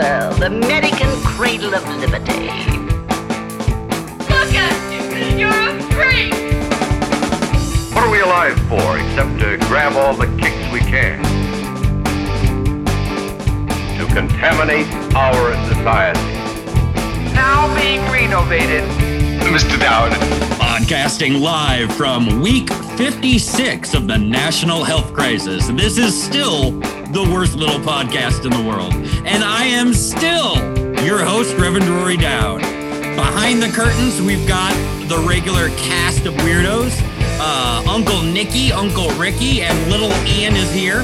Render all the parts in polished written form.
world, American cradle of liberty. Look at you, you're a freak! What are we alive for except to grab all the kicks we can? To contaminate our society. Now being renovated. Mr. Dowd. Podcasting live from week 56 of the National Health Crisis. This is still the worst little podcast in the world. And I am still your host, Reverend Rory Dowd. Behind the curtains, we've got the regular cast of weirdos. Uncle Nicky, Uncle Ricky, and little Ian is here.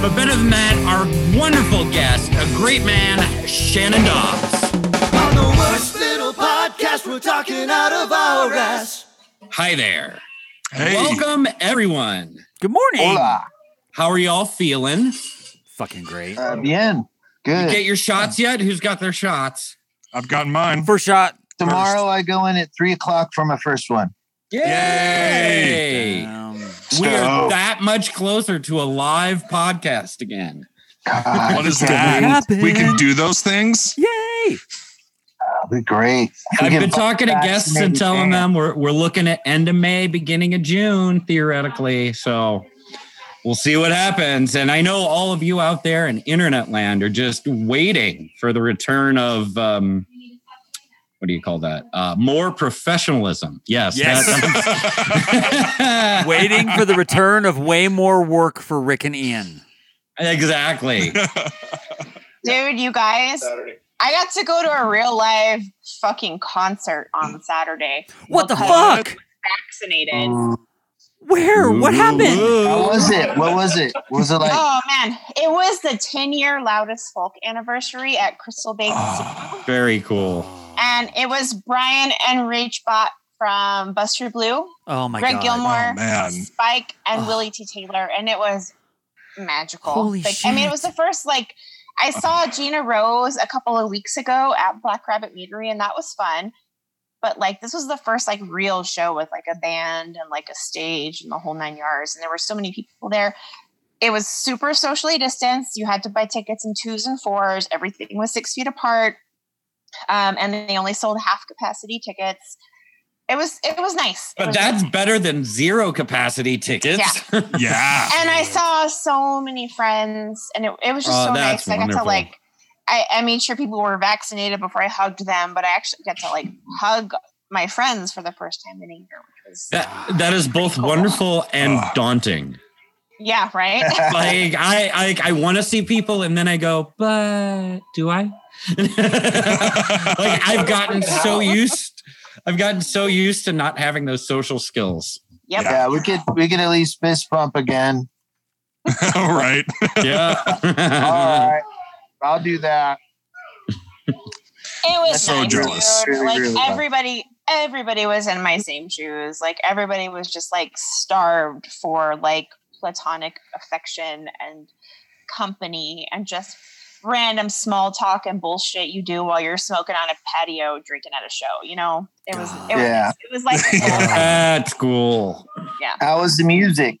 But better than that, our wonderful guest, a great man, Shannon Dobbs. On the worst little podcast, we're talking out of our ass. Hi there. Hey. Welcome, everyone. Good morning. Hola. How are y'all feeling? Fucking great. Bien. Good. You get your shots yet? Who's got their shots? I've gotten mine. First shot. Tomorrow I go in at 3 o'clock for my first one. Yay! We're that much closer to a live podcast again. God, what is that? We can do those things? Yay! That'll be great. I've been talking to guests and telling them we're looking at end of May, beginning of June, theoretically. So we'll see what happens. And I know all of you out there in internet land are just waiting for the return of... what do you call that? More professionalism. Yes. Waiting for the return of way more work for Rick and Ian. Exactly. Dude, you guys, Saturday. I got to go to a real live fucking concert on Saturday. What the fuck? Vaccinated. Where? What happened? What was it? What was it like? Oh, man. It was the 10-year Loudest Folk anniversary at Crystal Bay. Very cool. And it was Brian and Rach Bot from Buster Blue. Oh, my Greg God. Greg Gilmore, Spike, and Willie T. Taylor. And it was magical. Holy shit. I mean, it was the first, I saw Gina Rose a couple of weeks ago at Black Rabbit Meadery, and that was fun. But, this was the first, real show with, a band and, a stage and the whole nine yards. And there were so many people there. It was super socially distanced. You had to buy tickets in 2s and 4s. Everything was 6 feet apart. And they only sold half capacity tickets. It was nice. But that's better than zero capacity tickets. Yeah. And I saw so many friends and it was just so nice. Wonderful. I got to I made sure people were vaccinated before I hugged them, but I actually got to hug my friends for the first time in a year, which was that is both cool. Wonderful and daunting. Yeah, right? I want to see people, and then I go, but do I? I've gotten so used to not having those social skills. Yep. Yeah, we could at least fist bump again. All right. Yeah. All right. I'll do that. It was so nice, jealous. Dude. Everybody was in my same shoes. Everybody was just starved for platonic affection and company and just random small talk and bullshit you do while you're smoking on a patio drinking at a show. It was that's cool. Yeah. How was the music?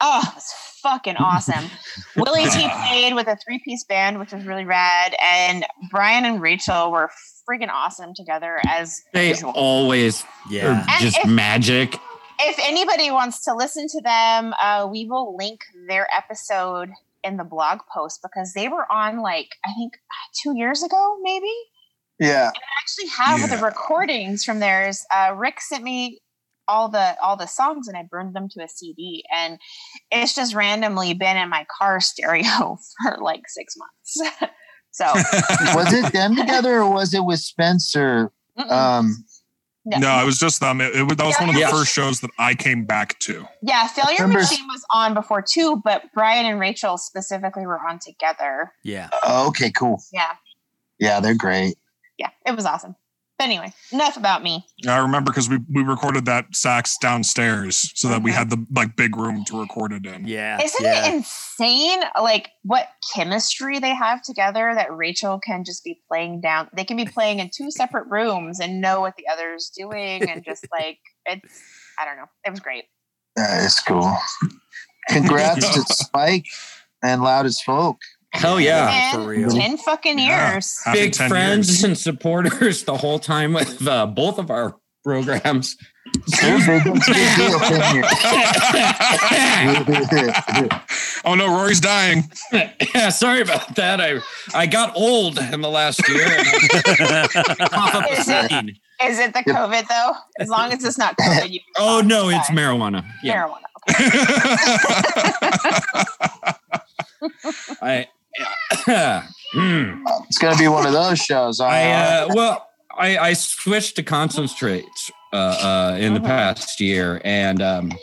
Oh, it was fucking awesome. Willie T played with a 3-piece band, which was really rad, and Brian and Rachel were freaking awesome together as they usual. Always are just magic. If anybody wants to listen to them, we will link their episode in the blog post because they were on, I think 2 years ago, maybe? Yeah. And I actually have the recordings from theirs. Rick sent me all the songs and I burned them to a CD. And it's just randomly been in my car stereo for, 6 months. So. Was it them together or was it with Spencer? No, it was just them. That was one of the first shows that I came back to. Yeah, Failure Machine was on before too, but Brian and Rachel specifically were on together. Yeah. Oh, okay, cool. Yeah. Yeah, they're great. Yeah, it was awesome. But anyway, enough about me. Yeah, I remember because we recorded that sax downstairs so that we had the big room to record it in. Yeah. Isn't it insane what chemistry they have together that Rachel can just be playing down. They can be playing in 2 separate rooms and know what the other's doing and just it's I don't know. It was great. That is cool. Congrats to Spike and Loud as Folk. Hell yeah. For real. 10 fucking years. Yeah. Big friends years. And supporters the whole time with both of our programs. Oh no, Rory's dying. Yeah, sorry about that. I got old in the last year. Is it the COVID though? As long as it's not COVID. Oh no, it's marijuana. Yeah. Marijuana. It's gonna be one of those shows. I switched to concentrates in the past year, and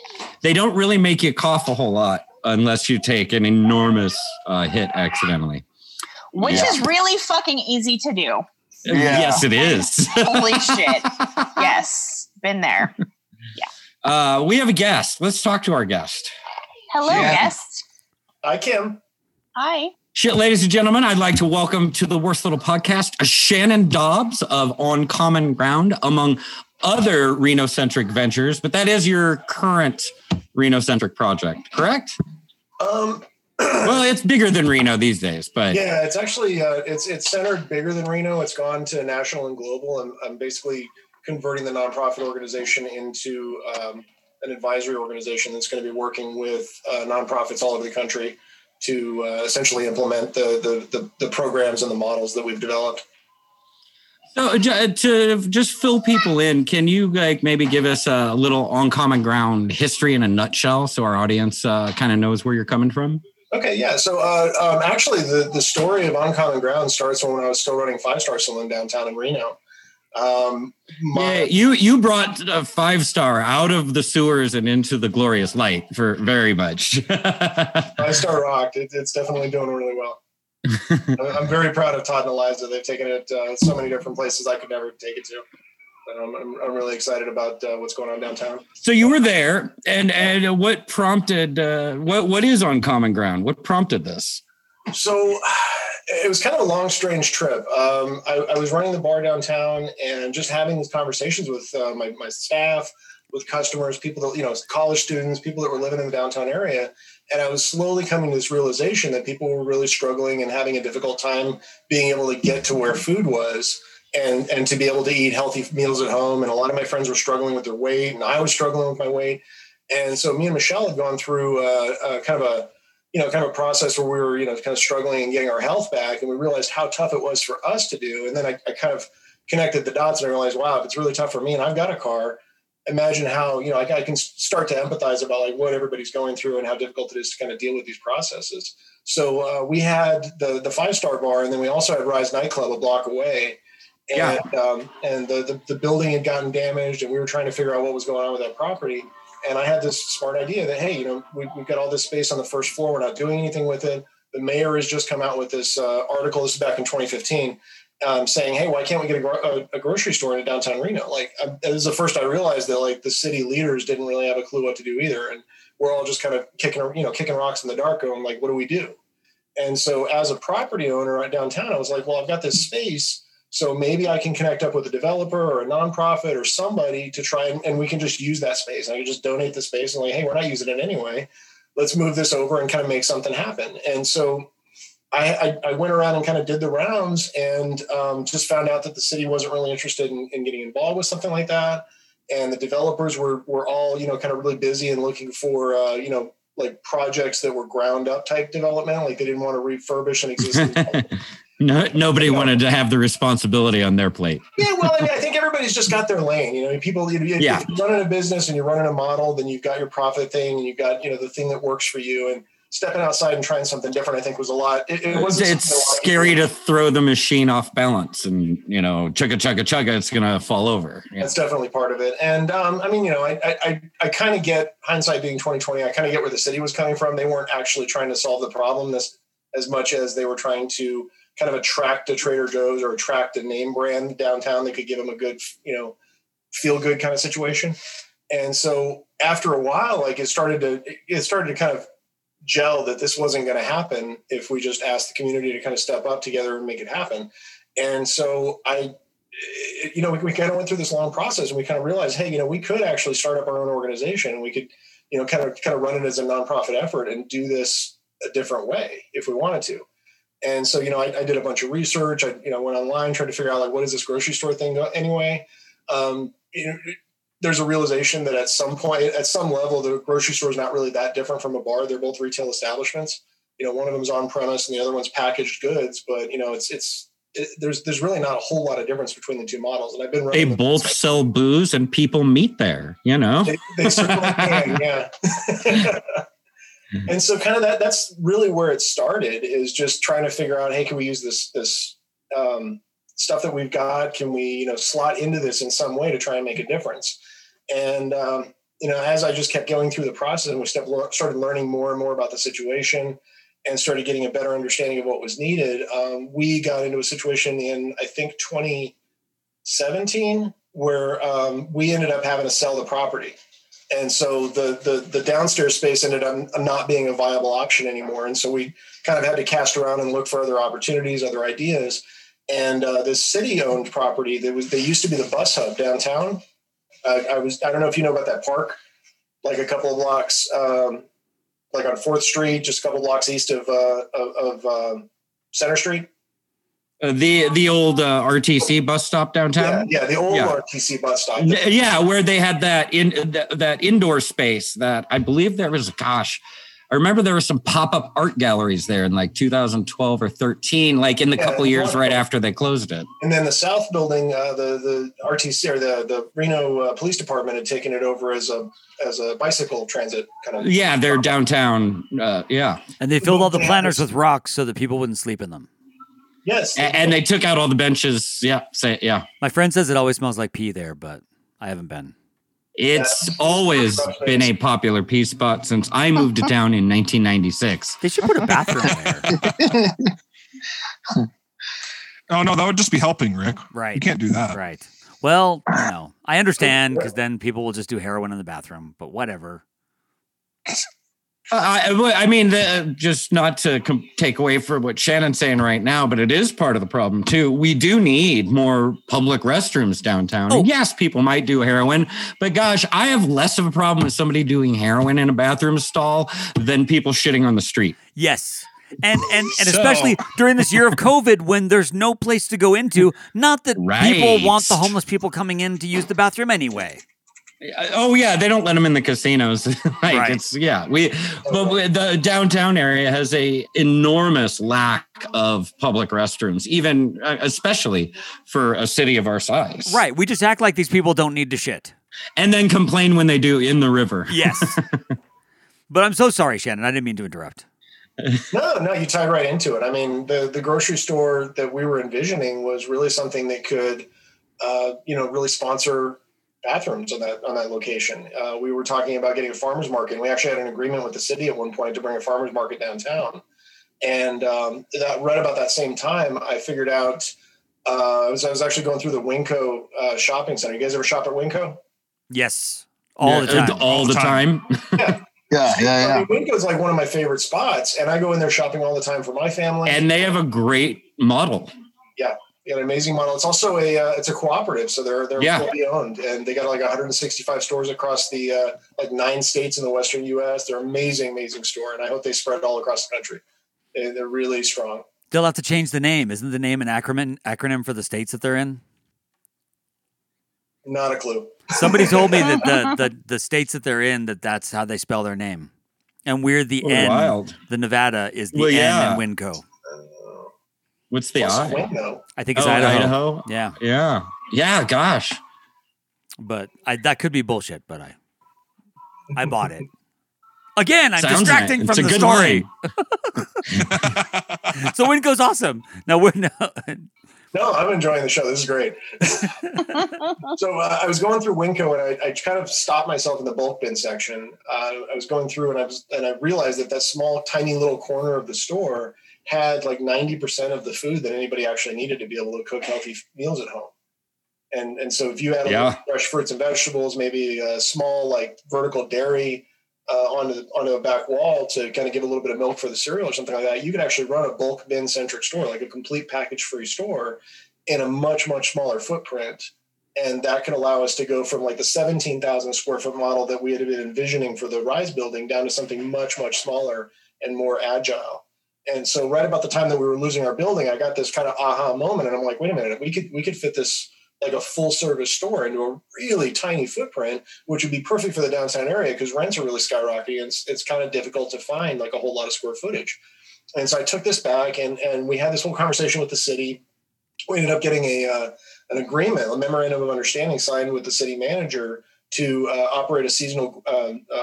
they don't really make you cough a whole lot unless you take an enormous hit accidentally, which is really fucking easy to do. Yeah. Yes, it is. Holy shit! Yes, been there. Yeah. We have a guest. Let's talk to our guest. Hello, guest. Hi, Kim. Hi. Shit, ladies and gentlemen, I'd like to welcome to the Worst Little Podcast, Shannon Dobbs of On Common Ground, among other Reno-centric ventures, but that is your current Reno-centric project, correct? Well, it's bigger than Reno these days, but... Yeah, it's actually, it's centered bigger than Reno. It's gone to national and global. I'm basically converting the nonprofit organization into an advisory organization that's going to be working with nonprofits all over the country to essentially implement the programs and the models that we've developed. So to just fill people in, can you like maybe give us a little On Common Ground history in a nutshell so our audience kind of knows where you're coming from? Okay, yeah. So actually the story of On Common Ground starts when I was still running Five Star Saloon downtown in Reno. You brought a Five Star out of the sewers and into the glorious light for very much. Five Star rocked. It's definitely doing really well. I'm very proud of Todd and Eliza. They've taken it so many different places I could never take it to. But I'm really excited about what's going on downtown. So you were there, and what prompted what is On Common Ground? What prompted this? So it was kind of a long, strange trip. I was running the bar downtown and just having these conversations with my staff, with customers, people that, college students, people that were living in the downtown area. And I was slowly coming to this realization that people were really struggling and having a difficult time being able to get to where food was and to be able to eat healthy meals at home. And a lot of my friends were struggling with their weight, and I was struggling with my weight. And so me and Michelle had gone through kind of a process where we were, kind of struggling and getting our health back. And we realized how tough it was for us to do. And then I kind of connected the dots and I realized, wow, if it's really tough for me and I've got a car, imagine how, I can start to empathize about like what everybody's going through and how difficult it is to kind of deal with these processes. So we had the Five Star Bar, and then we also had Rise Nightclub a block away. And, and the building had gotten damaged, and we were trying to figure out what was going on with that property. And I had this smart idea that, hey, we've got all this space on the first floor. We're not doing anything with it. The mayor has just come out with this article. This is back in 2015, saying, hey, why can't we get a grocery store in downtown Reno? Like, this is the first I realized that, like, the city leaders didn't really have a clue what to do either. And we're all just kind of kicking rocks in the dark going, like, what do we do? And so as a property owner right downtown, I was like, well, I've got this space. So maybe I can connect up with a developer or a nonprofit or somebody to try and we can just use that space. And I can just donate the space and like, hey, we're not using it anyway. Let's move this over and kind of make something happen. And so I went around and kind of did the rounds and just found out that the city wasn't really interested in getting involved with something like that. And the developers were all, kind of really busy and looking for, like projects that were ground up type development. Like they didn't want to refurbish an existing No, nobody wanted to have the responsibility on their plate. Yeah, well, I think everybody's just got their lane. If you're running a business and you're running a model, then you've got your profit thing and you've got, the thing that works for you. And stepping outside and trying something different, I think, was a lot. It's scary to throw the machine off balance and, chugga, chugga, chugga, it's going to fall over. Yeah. That's definitely part of it. And, I kind of get, hindsight being 2020, I kind of get where the city was coming from. They weren't actually trying to solve the problem as much as they were trying to kind of attract a Trader Joe's or attract a name brand downtown that could give them a good, feel good kind of situation. And so after a while, like it started to kind of gel that this wasn't going to happen if we just asked the community to kind of step up together and make it happen. And so we kind of went through this long process and we kind of realized, hey, we could actually start up our own organization and we could, kind of run it as a nonprofit effort and do this a different way if we wanted to. And so, you know, I did a bunch of research. I, you know, went online, tried to figure out, like, what is this grocery store thing doing? Anyway, you know, there's a realization that at some point, at some level, the grocery store is not really that different from a bar. They're both retail establishments. You know, one of them is on premise and the other one's packaged goods. But, you know, there's really not a whole lot of difference between the two models. And I've been running. They both sell booze and people meet there, you know? They certainly can, yeah. And so kind of that's really where it started, is just trying to figure out, hey, can we use this stuff that we've got? Can we, you know, slot into this in some way to try and make a difference? And, you know, as I just kept going through the process and we started learning more and more about the situation and started getting a better understanding of what was needed, we got into a situation in, I think, 2017, where we ended up having to sell the property. And so the downstairs space ended up not being a viable option anymore. And so we kind of had to cast around and look for other opportunities, other ideas. And this city-owned property, they used to be the bus hub downtown. I don't know if you know about that park, like a couple of blocks, like on 4th Street, just a couple blocks east of Center Street. The old RTC bus stop downtown. Yeah, the old RTC bus stop. Yeah, where they had that that indoor space that I believe there was. Gosh, I remember there were some pop-up art galleries there in like 2012 or 13, like in the couple years right after they closed it. And then the South Building, the RTC or the Reno Police Department had taken it over as a bicycle transit kind of. Yeah, they're downtown. Yeah, and they filled all the planters with rocks so that people wouldn't sleep in them. Yes. And they took out all the benches. Yeah. Yeah. My friend says it always smells like pee there, but I haven't been. It's always been a popular pee spot since I moved to town in 1996. They should put a bathroom there. Oh, no, that would just be helping, Rick. Right. You can't do that. Right. Well, no. I understand, because then people will just do heroin in the bathroom, but whatever. I mean, just not to take away from what Shannon's saying right now, but it is part of the problem, too. We do need more public restrooms downtown. Oh. And yes, people might do heroin, but gosh, I have less of a problem with somebody doing heroin in a bathroom stall than people shitting on the street. Yes. And especially during this year of COVID, when there's no place to go into, not that people want the homeless people coming in to use the bathroom anyway. Oh yeah, they don't let them in the casinos. Like it's the downtown area has a enormous lack of public restrooms, even especially for a city of our size. Right, we just act like these people don't need to shit, and then complain when they do in the river. Yes, but I'm so sorry, Shannon. I didn't mean to interrupt. No, you tied right into it. I mean, the grocery store that we were envisioning was really something that could, you know, really sponsor bathrooms on that location. We were talking about getting a farmer's market. And we actually had an agreement with the city at one point to bring a farmer's market downtown. And right about that same time, I figured out, I was actually going through the Winco shopping center. You guys ever shop at Winco? Yes. All the time. Yeah. I mean, Winco's like one of my favorite spots. And I go in there shopping all the time for my family. And they have a great model. Yeah. An amazing model. It's also a cooperative, so they're fully owned, and they got like 165 stores across the like 9 states in the Western U.S. They're an amazing store, and I hope they spread all across the country. They're really strong. They'll have to change the name. Isn't the name an acronym for the states that they're in? Not a clue. Somebody told me that the states that they're in, that's how they spell their name, and we're the N. Wild. The Nevada is the N in Winco. What's the I? I think it's Idaho. Yeah. Gosh, but that could be bullshit. But I bought it again. I'm distracting from the story. So Winco's awesome. No, I'm enjoying the show. This is great. So I was going through Winco, and I kind of stopped myself in the bulk bin section. I was going through, and I realized that small, tiny little corner of the store had like 90% of the food that anybody actually needed to be able to cook healthy meals at home. And so if you had fresh fruits and vegetables, maybe a small like vertical dairy onto a back wall to kind of give a little bit of milk for the cereal or something like that, you could actually run a bulk bin centric store, like a complete package free store in a much, much smaller footprint. And that could allow us to go from like the 17,000 square foot model that we had been envisioning for the Rise building down to something much, much smaller and more agile. And so right about the time that we were losing our building, I got this kind of aha moment. And I'm like, wait a minute, we could fit this like a full service store into a really tiny footprint, which would be perfect for the downtown area because rents are really skyrocketing. And it's kind of difficult to find like a whole lot of square footage. And so I took this back and we had this whole conversation with the city. We ended up getting an agreement, a memorandum of understanding signed with the city manager to operate a seasonal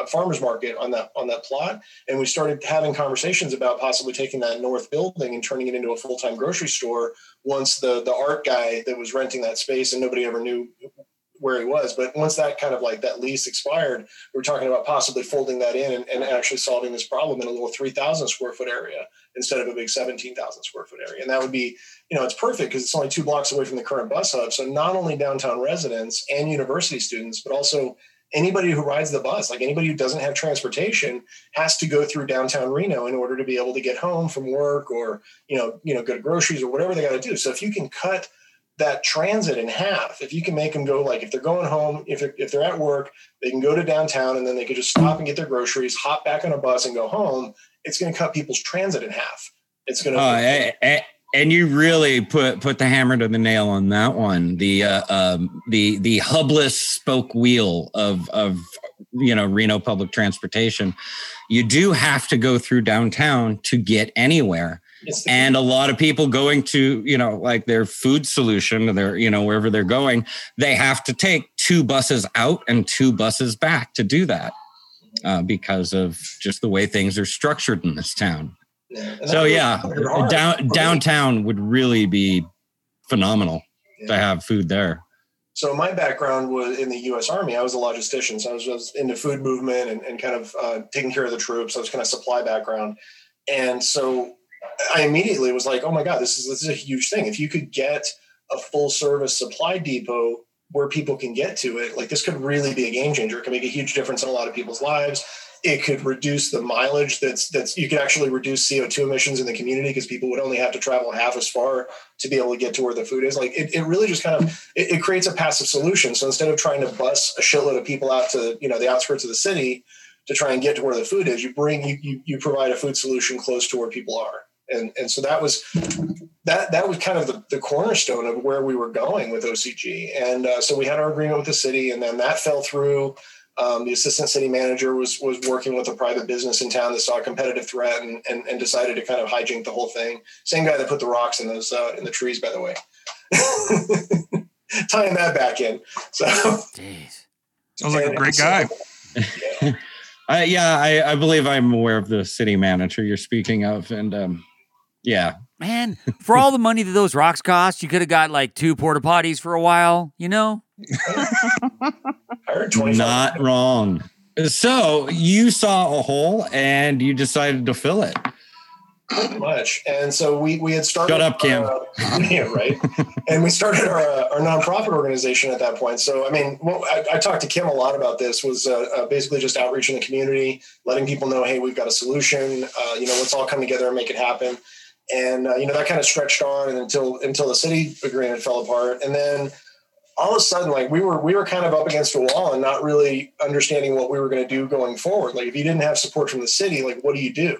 farmer's market on that plot. And we started having conversations about possibly taking that north building and turning it into a full-time grocery store once the art guy that was renting that space, and nobody ever knew where he was. But once that kind of like that lease expired, we were talking about possibly folding that in and actually solving this problem in a little 3,000 square foot area instead of a big 17,000 square foot area. And that would be, it's perfect because it's only 2 blocks away from the current bus hub. So not only downtown residents and university students, but also anybody who rides the bus, like anybody who doesn't have transportation has to go through downtown Reno in order to be able to get home from work or, go to groceries or whatever they got to do. So if you can cut that transit in half, if you can make them go, like if they're going home, if they're at work, they can go to downtown and then they could just stop and get their groceries, hop back on a bus and go home. It's going to cut people's transit in half. It's going to. And you really put the hammer to the nail on that one. The hubless spoke wheel of Reno public transportation. You do have to go through downtown to get anywhere. And a lot of people going to, like their food solution, their, wherever they're going, they have to take 2 buses out and 2 buses back to do that because of just the way things are structured in this town. Yeah. So yeah, downtown would really be phenomenal to have food there. So my background was in the U.S. Army. I was a logistician. So I was into food movement and kind of taking care of the troops. I was kind of supply background. And so I immediately was like, oh my God, this is a huge thing. If you could get a full service supply depot where people can get to it, like this could really be a game changer. It could make a huge difference in a lot of people's lives. It could reduce the mileage that's you could actually reduce CO2 emissions in the community because people would only have to travel half as far to be able to get to where the food is. Like it really just kind of, it creates a passive solution. So instead of trying to bus a shitload of people out to, the outskirts of the city to try and get to where the food is, you provide a food solution close to where people are. And so that was kind of the cornerstone of where we were going with OCG. And so we had our agreement with the city, and then that fell through. The assistant city manager was working with a private business in town that saw a competitive threat and decided to kind of hijack the whole thing. Same guy that put the rocks in those in the trees, by the way. Tying that back in. So, jeez. Sounds like a great guy. Yeah. I believe I'm aware of the city manager you're speaking of, and. Yeah. Man, for all the money that those rocks cost, you could have got like 2 porta potties for a while, Not wrong. So you saw a hole and you decided to fill it. Pretty much. And so we had started. Shut up, Cam. Yeah, right. And we started our nonprofit organization at that point. So, I talked to Kim a lot about this, was basically just outreach in the community, letting people know, hey, we've got a solution. Let's all come together and make it happen. And, that kind of stretched on until the city agreement fell apart. And then all of a sudden, like we were kind of up against a wall and not really understanding what we were going to do going forward. Like if you didn't have support from the city, like, what do you do?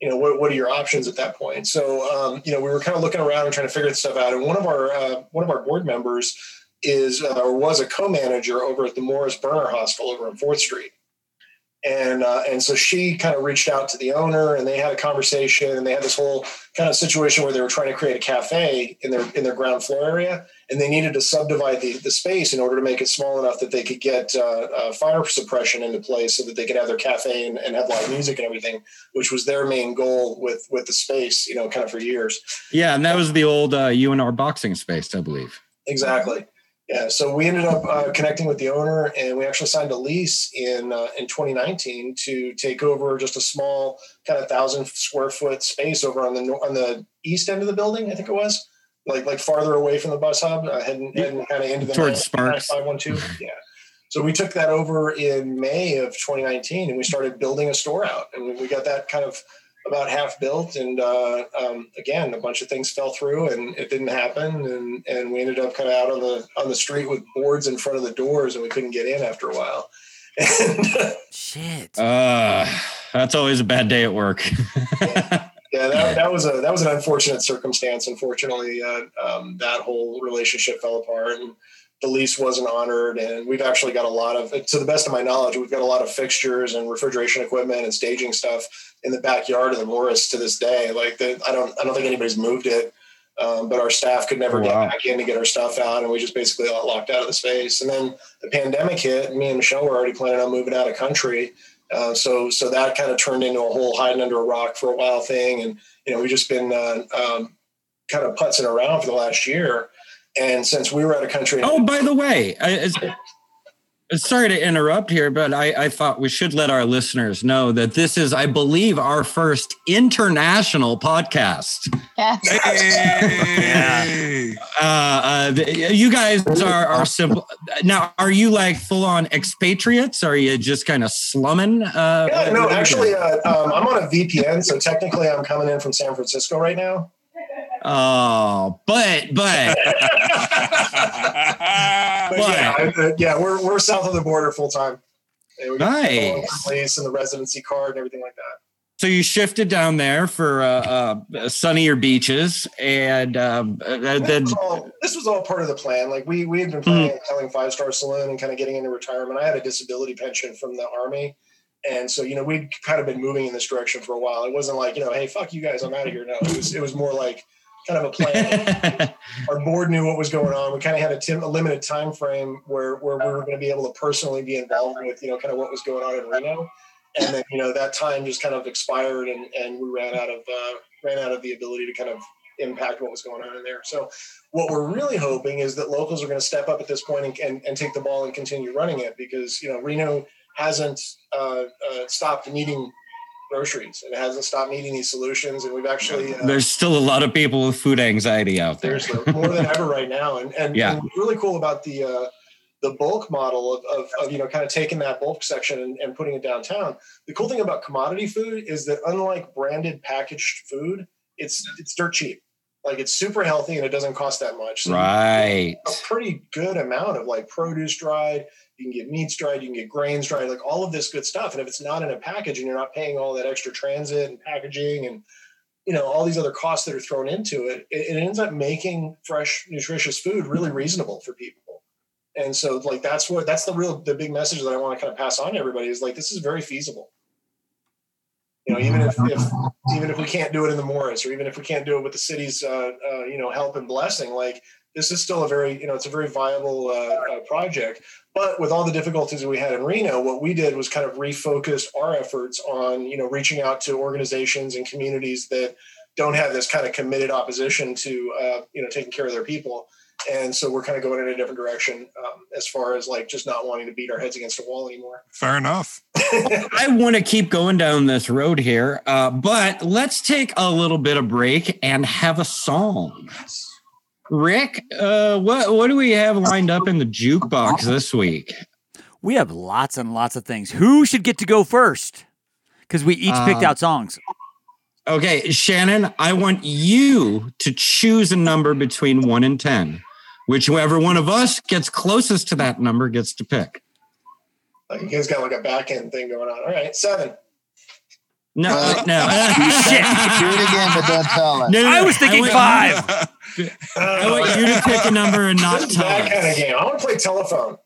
What are your options at that point? So, we were kind of looking around and trying to figure this stuff out. And one of our board members is or was a co-manager over at the Morris Burner Hospital over on 4th Street. And so she kind of reached out to the owner, and they had a conversation, and they had this whole kind of situation where they were trying to create a cafe in their ground floor area, and they needed to subdivide the space in order to make it small enough that they could get fire suppression into place so that they could have their cafe and have live music and everything, which was their main goal with the space, kind of for years. Yeah, and that was the old UNR boxing space, I believe. Exactly. Yeah, so we ended up connecting with the owner, and we actually signed a lease in 2019 to take over just a small kind of 1,000 square foot space over on the east end of the building. I think it was like farther away from the bus hub, heading kind of into the towards Sparks 512. Yeah. So we took that over in May of 2019, and we started building a store out, and we got that kind of about half built. And again, a bunch of things fell through and it didn't happen. And we ended up kind of out on the street with boards in front of the doors, and we couldn't get in after a while. Shit. That's always a bad day at work. Yeah. Yeah, that was an unfortunate circumstance. Unfortunately, that whole relationship fell apart, and the lease wasn't honored. And we've actually got a lot of, to the best of my knowledge, we've got a lot of fixtures and refrigeration equipment and staging stuff in the backyard of the Morris to this day. Like, I don't think anybody's moved it, but our staff could never get back in to get our stuff out, and we just basically got locked out of the space. And then the pandemic hit. Me and Michelle were already planning on moving out of country. So that kind of turned into a whole hiding under a rock for a while thing. And, you know, we've just been kind of putzing around for the last year. And since we were out of country. Oh, by the way, sorry to interrupt here, but I thought we should let our listeners know that this is, I believe, our first international podcast. Yeah. Hey. Yeah. You guys are simple. Now, are you like full-on expatriates? Are you just kind of slumming? Yeah, no, actually, I'm on a VPN, so technically I'm coming in from San Francisco right now. Oh, but yeah, we're south of the border full time. Nice. Place and the residency card and everything like that. So you shifted down there for sunnier beaches, and this was all part of the plan. Like we had been planning on selling Five Star Saloon and kind of getting into retirement. I had a disability pension from the Army. And so, you know, we'd kind of been moving in this direction for a while. It wasn't like, you know, hey, fuck you guys, I'm out of here. No, it was more like kind of a plan. Our board knew what was going on. We kind of had a limited time frame where we were going to be able to personally be involved with, you know, kind of what was going on in Reno. And then, you know, that time just kind of expired, and we ran out of the ability to kind of impact what was going on in there. So what we're really hoping is that locals are going to step up at this point and take the ball and continue running it, because, you know, Reno hasn't stopped needing groceries, and it hasn't stopped needing these solutions. And we've actually there's still a lot of people with food anxiety out there. There's more than ever right now. And what's really cool about the bulk model of you know, kind of taking that bulk section and putting it downtown. The cool thing about commodity food is that, unlike branded packaged food, it's dirt cheap. Like, it's super healthy and it doesn't cost that much. So right. A pretty good amount of like produce dried. You can get meats dried, you can get grains dried, like all of this good stuff. And if it's not in a package and you're not paying all that extra transit and packaging and, you know, all these other costs that are thrown into it, it ends up making fresh, nutritious food really reasonable for people. And so, like, that's the big message that I want to kind of pass on to everybody is, like, this is very feasible. You know, even if we can't do it in the Morris, or even if we can't do it with the city's, you know, help and blessing, like, this is still a very, you know, it's a very viable project. But with all the difficulties that we had in Reno, what we did was kind of refocus our efforts on, you know, reaching out to organizations and communities that don't have this kind of committed opposition to, you know, taking care of their people. And so we're kind of going in a different direction as far as, like, just not wanting to beat our heads against a wall anymore. Fair enough. I want to keep going down this road here, but let's take a little bit of break and have a song. Rick, what do we have lined up in the jukebox this week? We have lots and lots of things. Who should get to go first? Because we each picked out songs. Okay, Shannon, I want you to choose a number between 1 and 10. Whichever one of us gets closest to that number gets to pick. Like, you guys got like a back-end thing going on. All right, 7. No, no. Shit. Do it again, but don't tell us. No, I was thinking 5. I want you to pick a number and not tell us. Kind of game. I want to play telephone.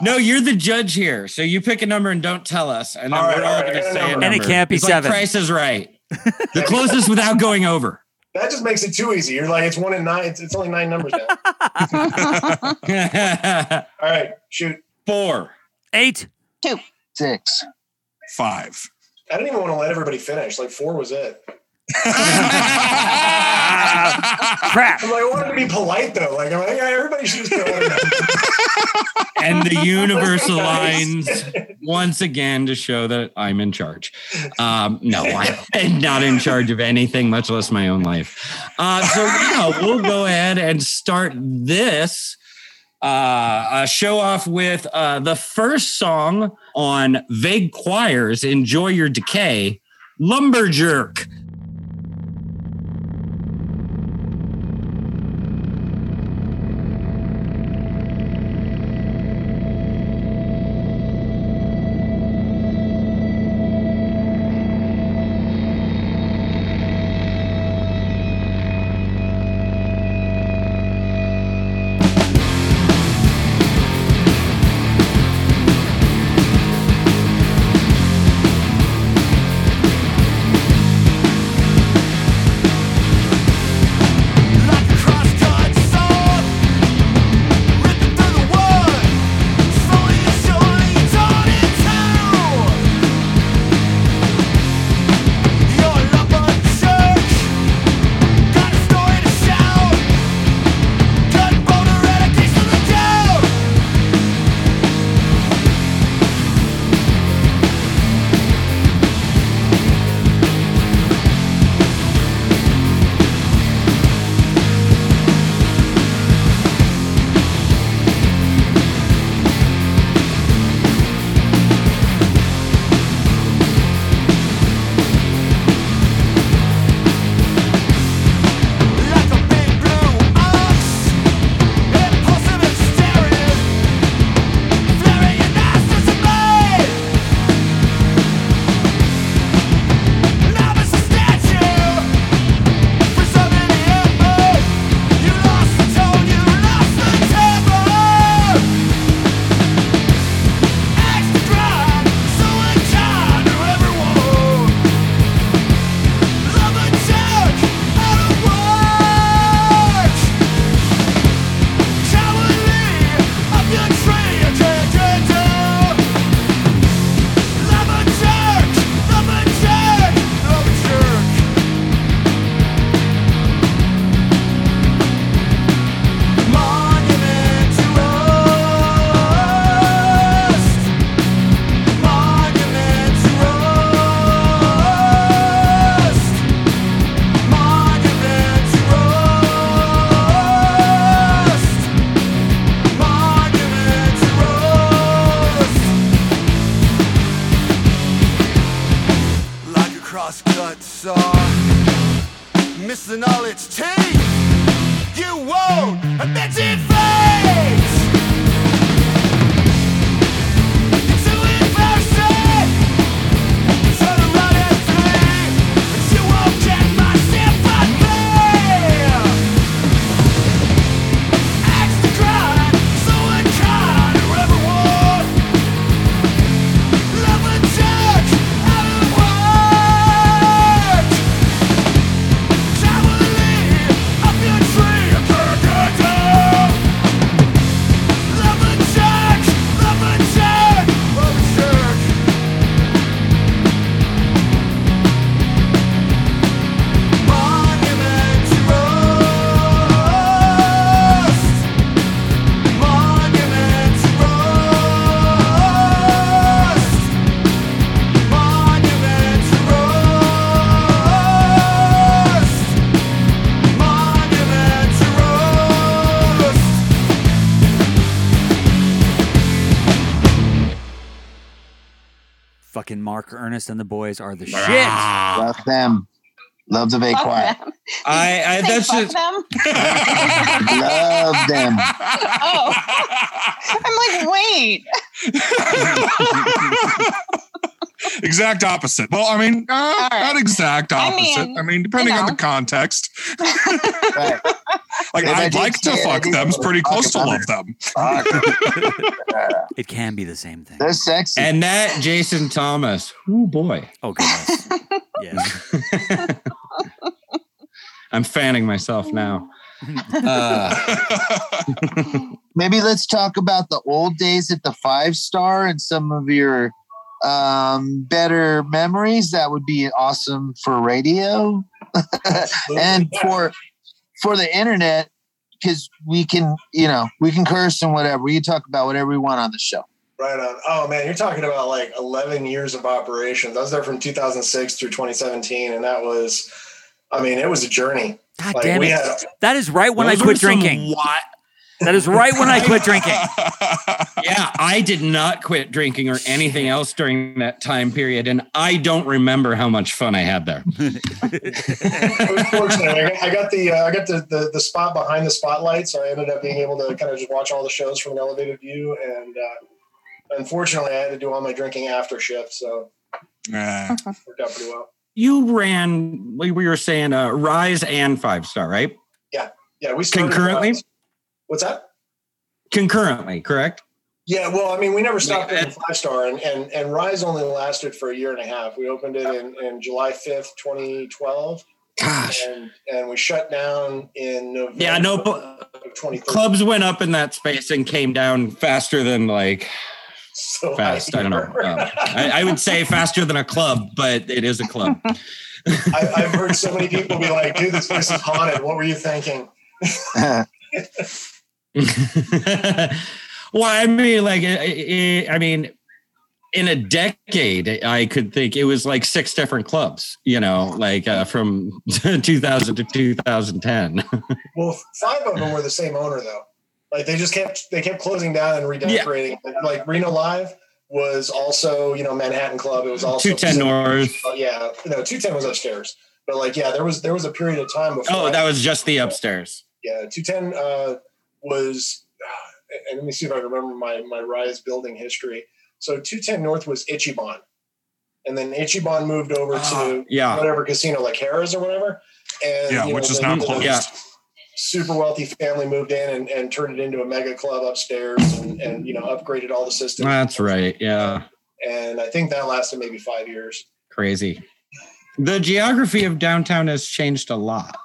No, you're the judge here. So you pick a number and don't tell us. And then we're all going to say a number. And it can't be 7. Like Price is Right. The closest without going over. That just makes it too easy. You're like, it's 1 and 9. It's only 9 numbers now. All right, shoot. 4. 8. 2. 6. 5. I didn't even want to let everybody finish. Like, 4 was it. Crap. I'm like, I wanted to be polite though. Like, I'm like, yeah, everybody should just go. And the universe aligns once again to show that I'm in charge. No, I'm not in charge of anything, much less my own life. So yeah, we'll go ahead and start this show off with the first song on Vague Choir's Enjoy Your Decay, Lumberjerk. Mark Ernest and the boys are the shit. Love them. Love the Bay Choir. I that's just them. Love them. Oh, I'm like, wait. Exact opposite. Well, I mean, right. Not exact opposite. I mean depending on the context. Right. Like, I'd like to fuck them is pretty close to love them. It can be the same thing. They're sexy. And that Jason Thomas. Oh, boy. Oh, goodness. Yeah. I'm fanning myself now. Maybe let's talk about the old days at the Five Star and some of your better memories. That would be awesome for radio and for the internet, because we can, we can curse and whatever. We can talk about whatever we want on the show. Right on. Oh, man, you're talking about like 11 years of operations. I was there from 2006 through 2017, and that was, it was a journey. God like, damn it. That is right when I quit drinking. What? That is right when I quit drinking. Yeah, I did not quit drinking or anything else during that time period, and I don't remember how much fun I had there. It was fortunate. I got the spot behind the spotlight, so I ended up being able to kind of just watch all the shows from an elevated view. And unfortunately, I had to do all my drinking after shift, so it worked out pretty well. You ran, we were saying, Rise and Five Star, right? Yeah, we started concurrently. What's that? Concurrently, correct? Yeah, well, we never stopped at Five Star, and Rise only lasted for a year and a half. We opened it in July 5th, 2012. Gosh. And we shut down in November. Yeah, no, but clubs went up in that space and came down faster than fast. I don't know. I would say faster than a club, but it is a club. I've heard so many people be like, dude, this place is haunted. What were you thinking? Well, in a decade, I could think it was like six different clubs, from 2000 to 2010. Well, five of them were the same owner, though. Like, they just kept closing down and redecorating. Yeah. Like, Reno Live was also, Manhattan Club. It was also 210 North. Yeah, no, 210 was upstairs. But there was a period of time before. Oh, that was just the upstairs. Yeah, 210 was, and let me see if I remember my Rise building history. So 210 North was Ichiban, and then Ichiban moved over to whatever casino, like Harrah's or whatever. And, which is now closed. Yeah. Super wealthy family moved in and turned it into a mega club upstairs and upgraded all the systems. That's right, yeah. And I think that lasted maybe 5 years. Crazy. The geography of downtown has changed a lot.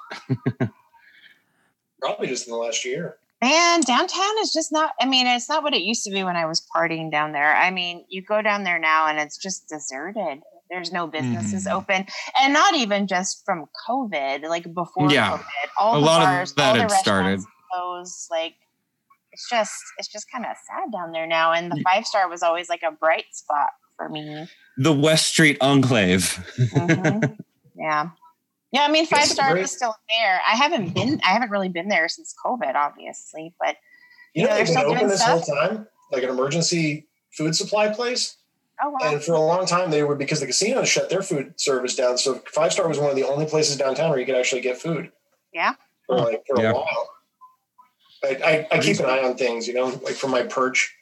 Probably just in the last year. Man, downtown is just not, it's not what it used to be when I was partying down there. You go down there now and it's just deserted. There's no businesses open. And not even just from COVID, like before COVID. All the bars, all the restaurants closed. Like, it's just kind of sad down there now. And the Five Star was always like a bright spot for me. The West Street Enclave. Mm-hmm. Yeah. Yeah, Five Star is still there. I haven't really been there since COVID, obviously. But they've been open this whole time, like an emergency food supply place. Oh wow! And for a long time, they were, because the casinos shut their food service down. So Five Star was one of the only places downtown where you could actually get food. Yeah. For a while. I keep an eye on things, you know, like from my perch.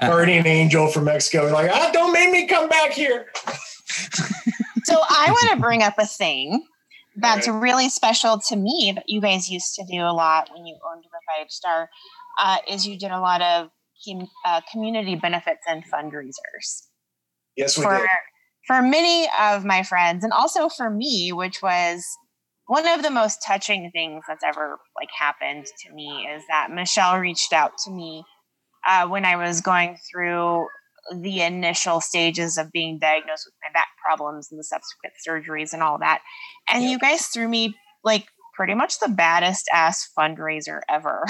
Guardian angel from Mexico. Like, don't make me come back here. So I want to bring up a thing that's really special to me that you guys used to do a lot when you owned the Five Star, is you did a lot of community benefits and fundraisers. Yes, we did. For many of my friends, and also for me, which was one of the most touching things that's ever happened to me, is that Michelle reached out to me when I was going through the initial stages of being diagnosed with my back problems and the subsequent surgeries and all that. And you guys threw me pretty much the baddest ass fundraiser ever.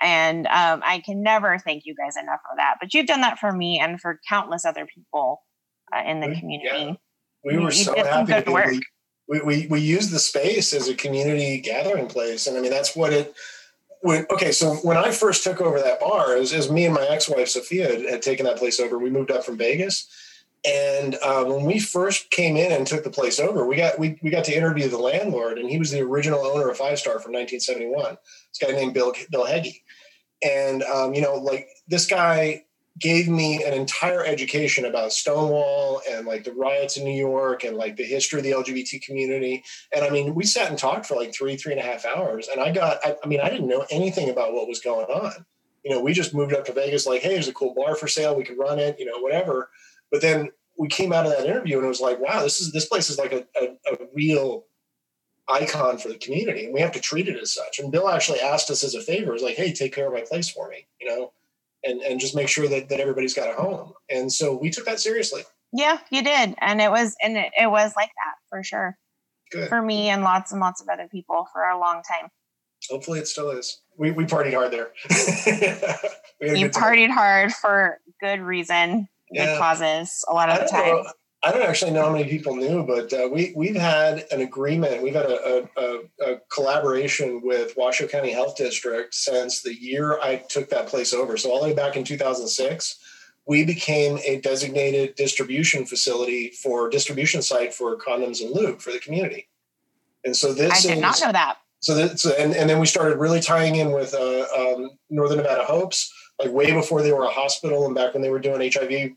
And I can never thank you guys enough for that. But you've done that for me and for countless other people in the community. Yeah. We were so happy to work. We used the space as a community gathering place. And I mean, that's what it would. Okay. So when I first took over that bar, it was me and my ex-wife, Sophia, had taken that place over. We moved up from Vegas. And when we first came in and took the place over, we got to interview the landlord, and he was the original owner of Five Star from 1971. This guy named Bill Heggie. And, this guy gave me an entire education about Stonewall and the riots in New York and the history of the LGBT community. And I mean, we sat and talked for 3.5 hours, and I didn't know anything about what was going on. You know, we just moved up to Vegas, hey, there's a cool bar for sale. We could run it, whatever. But then we came out of that interview and it was wow, this place is a real icon for the community, and we have to treat it as such. And Bill actually asked us as a favor, is hey, take care of my place for me, and just make sure that everybody's got a home. And so we took that seriously. Yeah, you did. And it was like that for sure. Good. For me and lots of other people for a long time. Hopefully it still is. We partied hard there. You partied hard for good reason. Good causes a lot of the time. I don't actually know how many people knew, but we've had an agreement. We've had a collaboration with Washoe County Health District since the year I took that place over. So all the way back in 2006, we became a designated distribution facility for distribution site for condoms and lube for the community. And so I did not know that. And then we started really tying in with Northern Nevada Hopes, way way before they were a hospital and back when they were doing HIV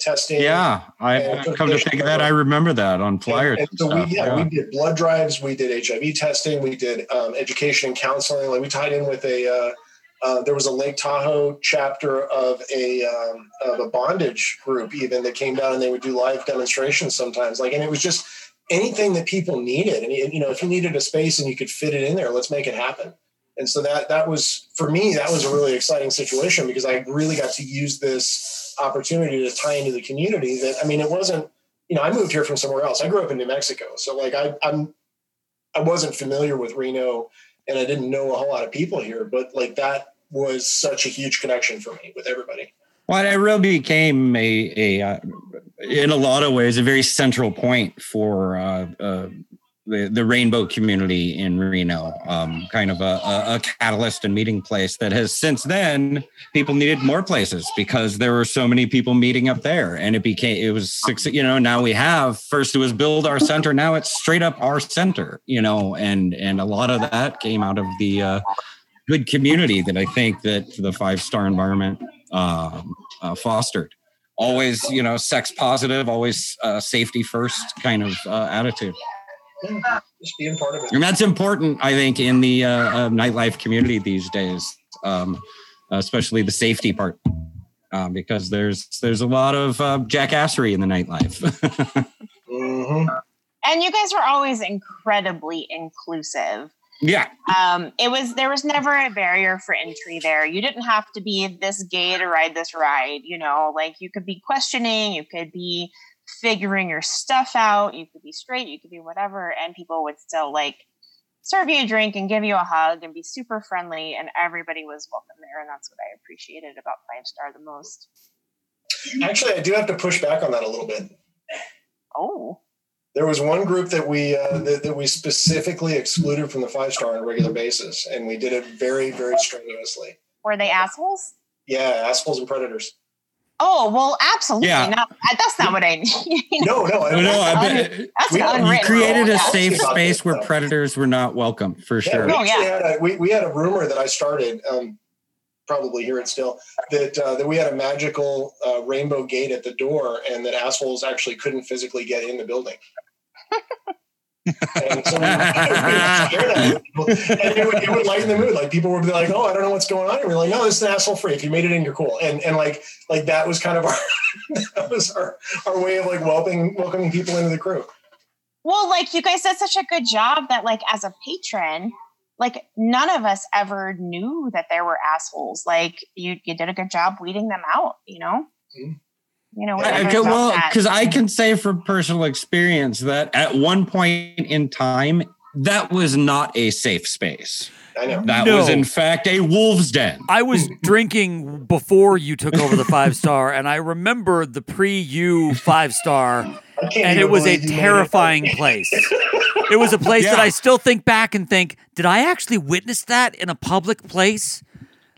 testing. Yeah, I come to think of that. I remember that on flyers. And so we did blood drives. We did HIV testing. We did education and counseling. We tied in with there was a Lake Tahoe chapter of a bondage group even that came down, and they would do live demonstrations sometimes. And it was just anything that people needed. And, if you needed a space and you could fit it in there, let's make it happen. And so that was, for me, that was a really exciting situation, because I really got to use this opportunity to tie into the community that, I mean, it wasn't, I moved here from somewhere else. I grew up in New Mexico. So I wasn't familiar with Reno, and I didn't know a whole lot of people here, but that was such a huge connection for me with everybody. Well, I really became a in a lot of ways, a very central point for, the rainbow community in Reno, kind of a catalyst and meeting place that has since then people needed more places because there were so many people meeting up there, and now we have, first it was build our center. Now it's straight up our center, and a lot of that came out of the, good community that I think that the Five Star environment, fostered. Always, sex positive, always, safety first kind of, attitude. Yeah, just being part of it. And that's important, I think, in the nightlife community these days, especially the safety part, because there's a lot of jackassery in the nightlife. Mm-hmm. And you guys were always incredibly inclusive. Yeah. There was never a barrier for entry there. You didn't have to be this gay to ride this ride, you could be questioning, you could be figuring your stuff out, you could be straight, you could be whatever, and people would still serve you a drink and give you a hug and be super friendly, and everybody was welcome there. And that's what I appreciated about Five Star the most. Actually, I do have to push back on that a little bit. Oh, there was one group that we that we specifically excluded from the Five Star on a regular basis, and we did it very, very strenuously. Were they assholes? Yeah, assholes and predators. Oh, well, absolutely. Yeah. Not. That's not what I need. No. You created a safe space where predators were not welcome, for sure. We had a rumor that I started, probably hear it still, that we had a magical rainbow gate at the door and that assholes actually couldn't physically get in the building. And so it would lighten the mood. Like people would be like, "Oh, I don't know what's going on." And we're like, "No, this is asshole free. If you made it in, you're cool." And like that was kind of our way of like welcoming people into the crew. Well, like you guys did such a good job that like as a patron, like none of us ever knew that there were assholes. Like you did a good job weeding them out. You know. Mm-hmm. You know, because I can say from personal experience that at one point in time, that was not a safe space. I know. That was, in fact, a wolf's den. I was drinking before you took over the Five Star, and I remember the pre-you Five Star, and it was a terrifying place. It was a place that I still think back and think, did I actually witness that in a public place?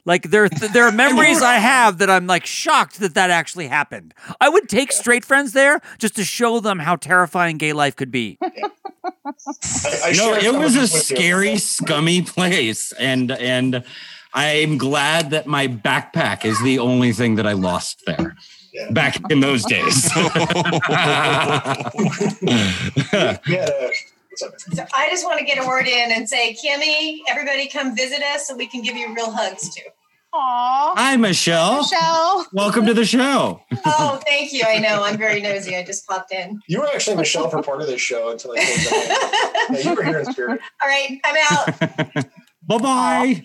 Like there are memories I have that I'm like shocked that actually happened. I would take straight friends there just to show them how terrifying gay life could be. It was a scary, scummy place, and I'm glad that my backpack is the only thing that I lost there. Yeah. Back in those days. So I just want to get a word in and say, Kimmy, everybody come visit us so we can give you real hugs too. Aww. Hi, Michelle. Welcome to the show. Oh, thank you. I know. I'm very nosy. I just popped in. You were actually Michelle for part of this show until I came back. Yeah, you were here in spirit. All right, I'm out. Bye-bye.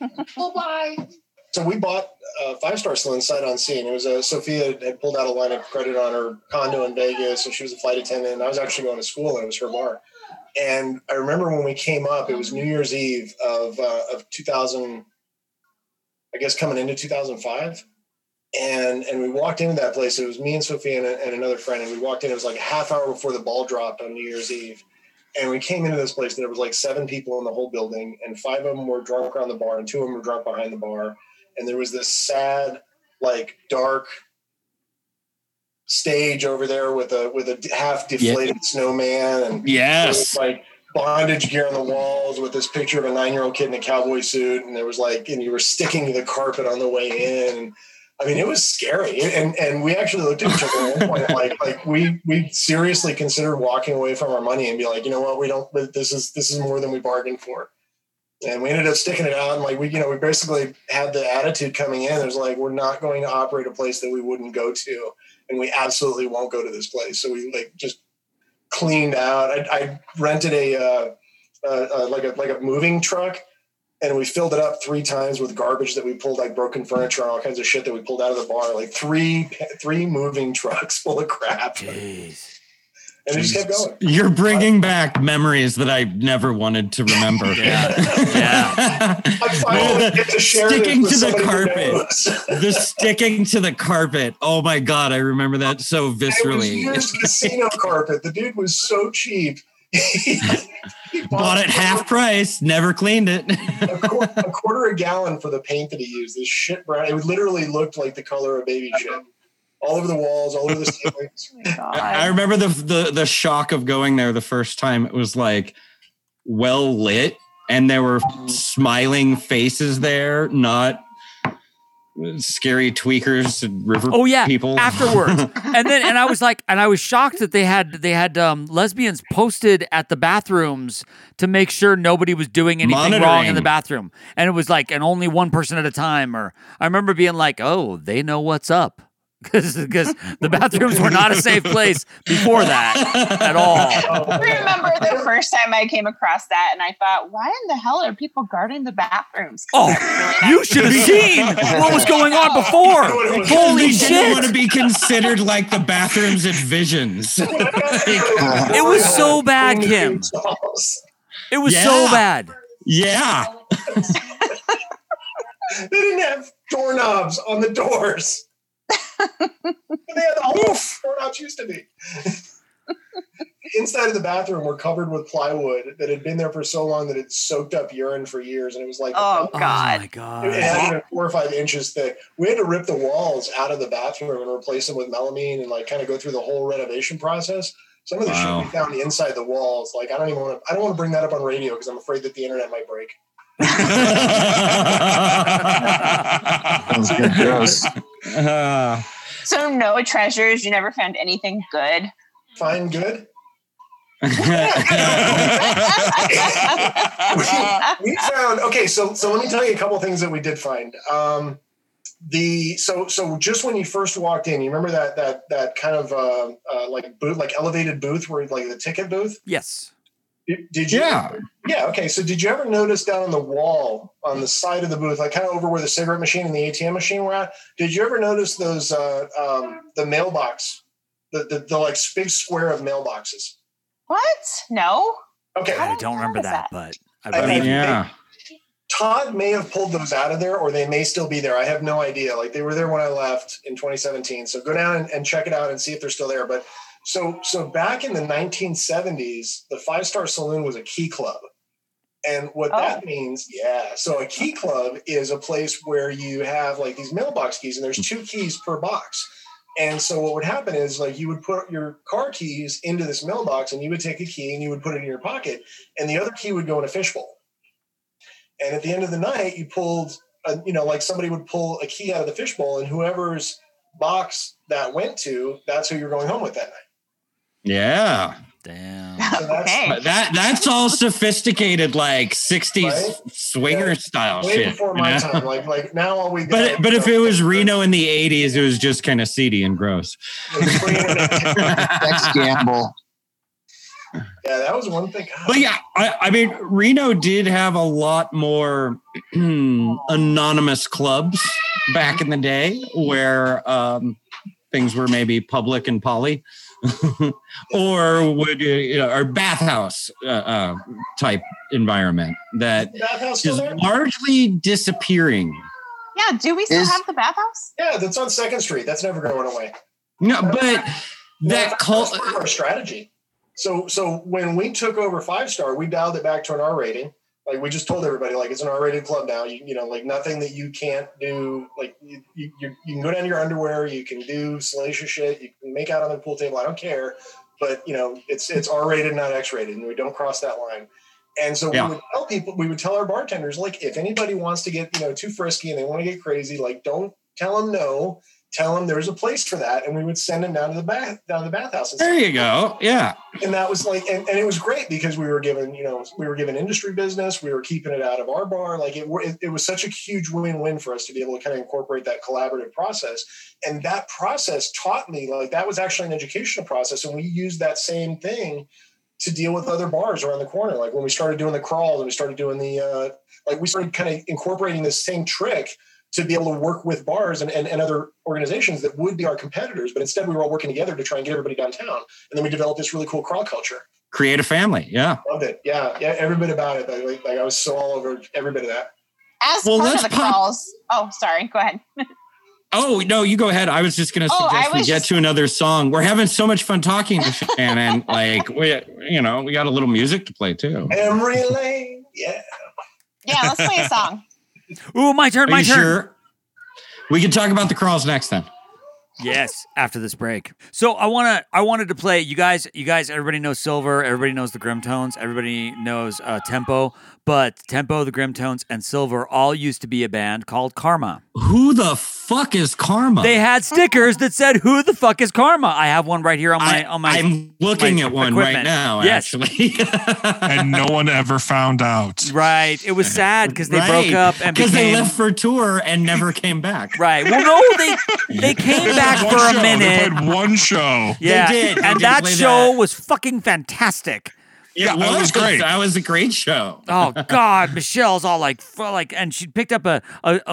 Bye-bye. So we bought Five Star Saloon sight unseen. It was Sophia had pulled out a line of credit on her condo in Vegas, and she was a flight attendant. And I was actually going to school, and it was her bar. And I remember when we came up, it was New Year's Eve of 2000, I guess coming into 2005. And we walked into that place. It was me and Sophia and another friend, and we walked in. It was like a half hour before the ball dropped on New Year's Eve. And we came into this place, and there was like 7 people in the whole building, and 5 of them were drunk around the bar, and 2 of them were drunk behind the bar. And there was this sad, like dark stage over there with a half deflated snowman and like bondage gear on the walls with this picture of a 9-year-old kid in a cowboy suit. And there was like, and you were sticking to the carpet on the way in. I mean, it was scary. And we actually looked at each other at one point, like we seriously considered walking away from our money and be like, you know what, we don't, this is more than we bargained for. And we ended up sticking it out, and like we basically had the attitude coming in. It was like, we're not going to operate a place that we wouldn't go to, and we absolutely won't go to this place. So we like just cleaned out. I rented a moving truck, and we filled it up 3 times with garbage that we pulled, like broken furniture and all kinds of shit that we pulled out of the bar. Like three moving trucks full of crap. Jeez. And it just kept going. You're bringing back memories that I never wanted to remember. I finally get to share sticking to the carpet. The sticking to the carpet. Oh my God, I remember that so viscerally. It was casino carpet. The dude was so cheap. He bought it half price, never cleaned it. A quarter a gallon for the paint that he used. This shit brown. It literally looked like the color of baby shit. All over the walls, all over the ceilings. Oh, I remember the shock of going there the first time. It was like well lit, and there were smiling faces there, not scary tweakers and river people afterwards. and I was like, and I was shocked that they had lesbians posted at the bathrooms to make sure nobody was doing anything wrong in the bathroom, and it was like, and only one person at a time. Or I remember being like, oh, they know what's up. Because the bathrooms were not a safe place before that at all. I remember the first time I came across that, and I thought, why in the hell are people guarding the bathrooms? Oh, you should have seen what was going on before. Holy shit. Didn't want to be considered like the bathrooms at Visions. It was so bad, Kim. It was so bad. Yeah. They didn't have doorknobs on the doors. They had the whole used to be. The inside of the bathroom were covered with plywood that had been there for so long that it soaked up urine for years, and it was like, oh my god, it had been 4 or 5 inches thick. We had to rip the walls out of the bathroom and replace them with melamine and like kind of go through the whole renovation process. Some of the shit we found inside the walls, like I don't want to bring that up on radio because I'm afraid that the internet might break. So no treasures. You never found anything good. Fine, good. we found. Okay, so let me tell you a couple things that we did find. Just when you first walked in, you remember that kind of like booth, like elevated booth, where like the ticket booth. Yes. Did you? Yeah. Okay. So did you ever notice down on the wall on the side of the booth, like kind of over where the cigarette machine and the ATM machine were at? Did you ever notice those the mailbox, the like big square of mailboxes? What? No. Okay. I don't remember that, but I mean, Todd may have pulled those out of there, or they may still be there. I have no idea. Like they were there when I left in 2017. So go down and check it out and see if they're still there. But So back in the 1970s, the Five Star Saloon was a key club. And what that means, so a key club is a place where you have like these mailbox keys, and there's 2 keys per box. And so what would happen is like you would put your car keys into this mailbox, and you would take a key and you would put it in your pocket, and the other key would go in a fishbowl. And at the end of the night, you pulled, like somebody would pull a key out of the fishbowl, and whoever's box that went to, that's who you're going home with that night. Yeah. Damn. So that's all sophisticated, like 60s swinger style way shit. Before my time. Like now all we got. But if it was Reno in the 80s, it was just kind of seedy and gross. Sex gamble. Yeah, that was one thing. But yeah, I mean, Reno did have a lot more anonymous clubs back in the day where things were maybe public and poly. Or would our bathhouse type environment that is largely disappearing? Yeah, do we still have the bathhouse? Yeah, that's on 2nd Street. That's never going away. No, but that cult our strategy. So when we took over Five Star, we dialed it back to an R rating. Like we just told everybody, like it's an R-rated club now. Like nothing that you can't do. Like you can go down to your underwear. You can do salacious shit. You can make out on the pool table. I don't care. But it's R-rated, not X-rated, and we don't cross that line. And so we would tell people, we would tell our bartenders, like if anybody wants to get too frisky and they want to get crazy, like don't tell them no. Tell them there's a place for that, and we would send them down to the bathhouse. There you go, yeah. And that was like, and it was great because we were given industry business. We were keeping it out of our bar. Like it was such a huge win-win for us to be able to kind of incorporate that collaborative process. And that process taught me, like that was actually an educational process, and we used that same thing to deal with other bars around the corner. Like when we started doing the crawls and we started doing the we started kind of incorporating this same trick to be able to work with bars and other organizations that would be our competitors. But instead we were all working together to try and get everybody downtown. And then we developed this really cool crawl culture. Create a family. Yeah. Loved it. Yeah. Yeah. Every bit about it. Like I was so all over every bit of that. Crawls. Oh, sorry. Go ahead. Oh, no, you go ahead. I was just going to suggest we get to another song. We're having so much fun talking to Shannon. Like, we got a little music to play too. Emery Lane. Yeah. Yeah. Let's play a song. Ooh, my turn. Sure? We can talk about the crawls next then. Yes, after this break. So I wanted to play, you guys, everybody knows Silver, everybody knows the Grim Tones, everybody knows Tempo, but Tempo, the Grim Tones, and Silver all used to be a band called Karma. Who the fuck is Karma? They had stickers that said, who the fuck is Karma? I have one right here on my I'm looking at one equipment right now, actually. And no one ever found out. Right. It was sad because they broke up. Because they left for tour and never came back. Right. Well, no, they came back. For a minute. They played one show. Yeah. They did. And that show was fucking fantastic. Yeah, it was great. That was a great show. Oh, God. Michelle's all like, and she picked up a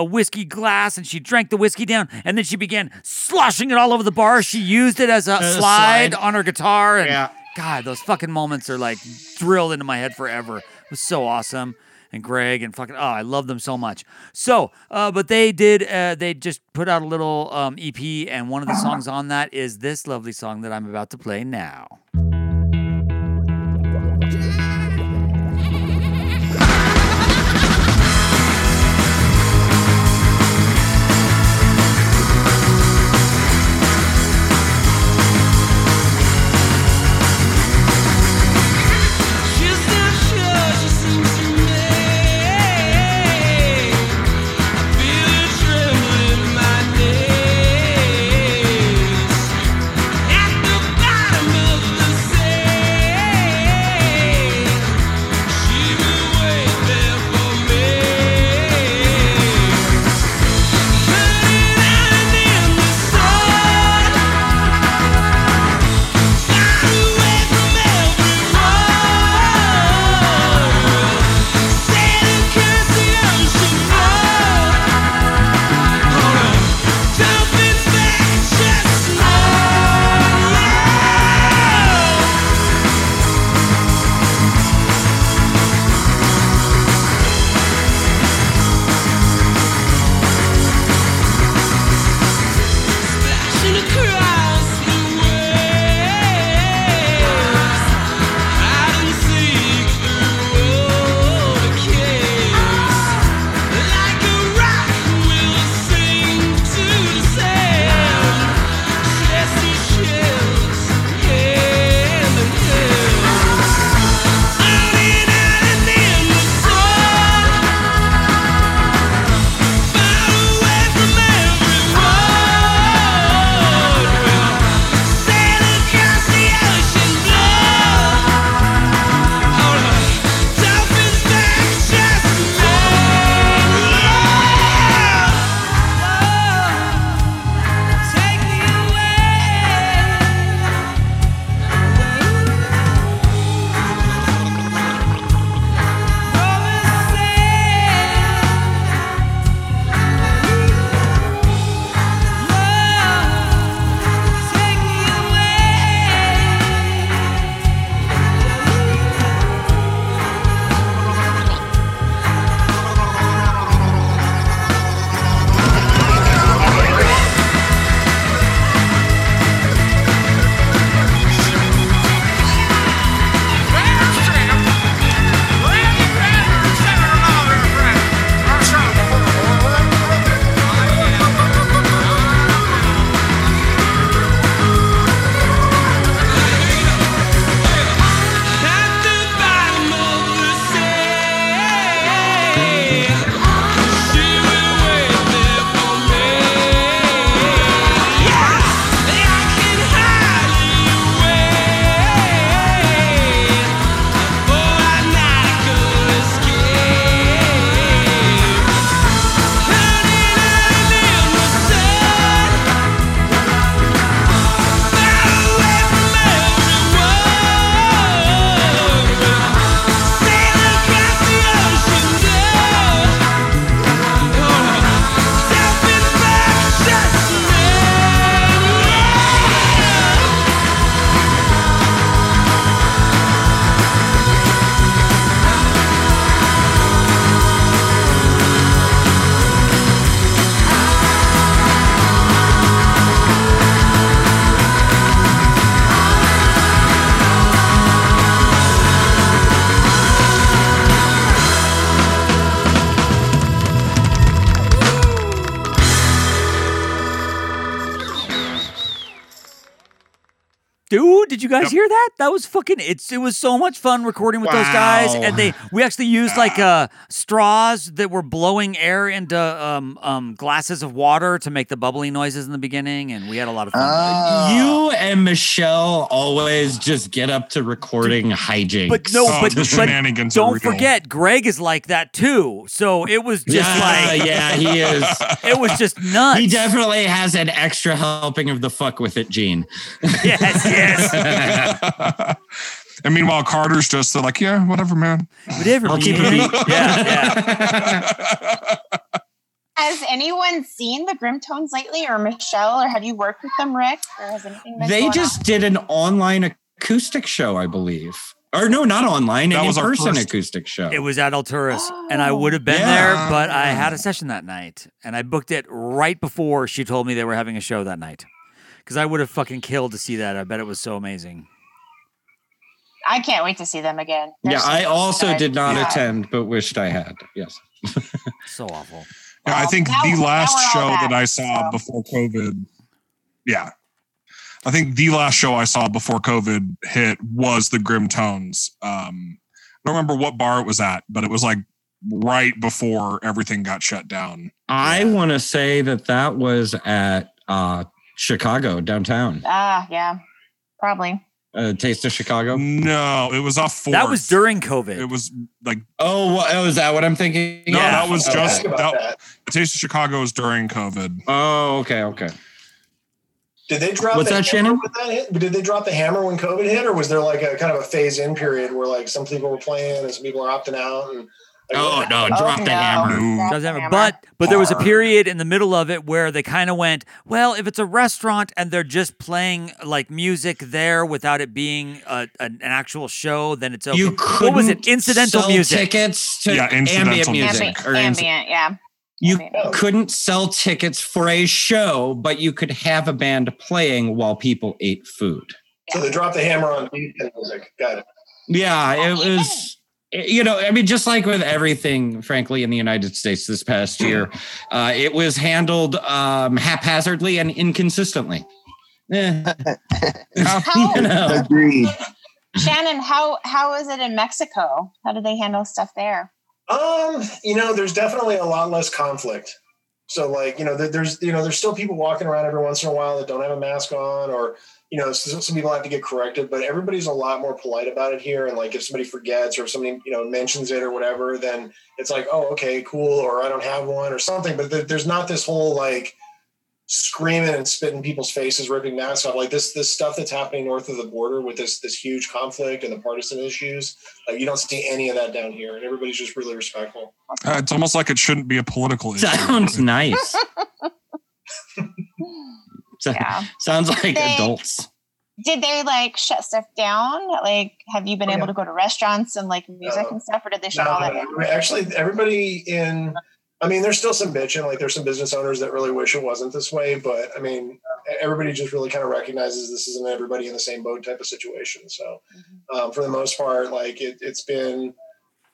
whiskey glass and she drank the whiskey down and then she began sloshing it all over the bar. She used it as a slide on her guitar. And God, those fucking moments are like drilled into my head forever. It was so awesome. And Greg and fucking, I love them so much. So, but they did, they just put out a little EP, and one of the songs on that is this lovely song that I'm about to play now. Stu, did you guys hear that? That was fucking, it was so much fun recording with those guys. And we actually used like straws that were blowing air into glasses of water to make the bubbling noises in the beginning. And we had a lot of fun. You and Michelle always just get up to recording hijinks. But no, but shenanigans don't forget, Greg is like that too. So it was just yeah, he is. It was just nuts. He definitely has an extra helping of the fuck with it, Gene. Yes. And meanwhile, Carter's just like, yeah, whatever, man. Whatever. I'll keep it beat. Yeah. Has anyone seen the Grim Tones lately, or Michelle, or have you worked with them, Rick? Or has anything been going on? Did an online acoustic show, I believe. Or no, not online. That was in-person acoustic show. It was at Alturas, and I would have been there, but I had a session that night, and I booked it right before she told me they were having a show that night, because I would have fucking killed to see that. I bet it was so amazing. I can't wait to see them again. I also did not attend, but wished I had. Yes. So awful. Yeah, I think the last show that I saw before COVID, I think the last show I saw before COVID hit was the Grim Tones. I don't remember what bar it was at, but it was like right before everything got shut down. I want to say that was at Chicago downtown. Yeah, probably. Taste of Chicago? No, it was off 4th. That was during COVID. It was like... Oh, is that what I'm thinking? No, that was just... that. Taste of Chicago was during COVID. Oh, okay. Did they drop Did they drop the hammer when COVID hit, or was there like a kind of a phase in period where like some people were playing and some people were opting out? And like, drop the hammer. But there was a period in the middle of it where they kind of went, well, if it's a restaurant and they're just playing like music there without it being an actual show, then it's okay. You couldn't incidental sell music tickets to ambient music or ambient, You couldn't sell tickets for a show, but you could have a band playing while people ate food. So they dropped the hammer on music. Got it. Yeah, it was, just like with everything, frankly, in the United States this past year, it was handled haphazardly and inconsistently. Agreed. Shannon, how is it in Mexico? How do they handle stuff there? There's definitely a lot less conflict. So like, there's still people walking around every once in a while that don't have a mask on, or, some people have to get corrected, but everybody's a lot more polite about it here. And like, if somebody forgets or if somebody, mentions it or whatever, then it's like, oh, okay, cool. Or I don't have one or something, but there's not this whole like screaming and spitting people's faces, ripping masks off. Like this stuff that's happening north of the border with this huge conflict and the partisan issues, like you don't see any of that down here, and everybody's just really respectful. It's almost like it shouldn't be a political issue. Sounds nice. Sounds like adults. Did they like shut stuff down? Like, have you been able to go to restaurants and like music and stuff, or did they shut all that down? Actually, everybody there's still some bitching. Like, there's some business owners that really wish it wasn't this way, but everybody just really kind of recognizes this isn't everybody in the same boat type of situation. So, for the most part, like it's been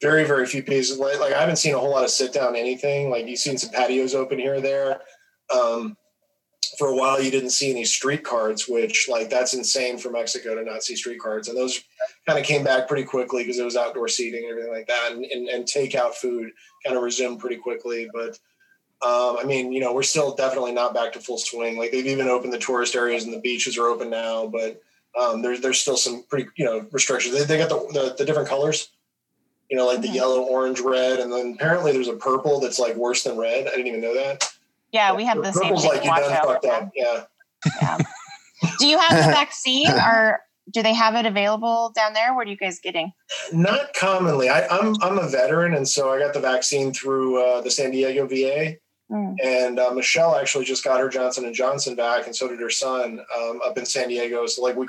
very, very few pieces. Like I haven't seen a whole lot of sit down anything. Like, you've seen some patios open here or there. For a while, you didn't see any street cards, which like that's insane for Mexico to not see street cards. And those kind of came back pretty quickly because it was outdoor seating and everything like that, and takeout food kind of resumed pretty quickly. But we're still definitely not back to full swing. Like, they've even opened the tourist areas and the beaches are open now, but there's still some pretty restrictions. They got the different colors, like the yellow, orange, red, and then apparently there's a purple that's like worse than red. I didn't even know that. Yeah, we have the same thing. Like, yeah. Do you have the vaccine, or do they have it available down there? What are you guys getting? Not commonly. I'm a veteran, and so I got the vaccine through the San Diego VA. And Michelle actually just got her Johnson & Johnson back, and so did her son up in San Diego. So like, we're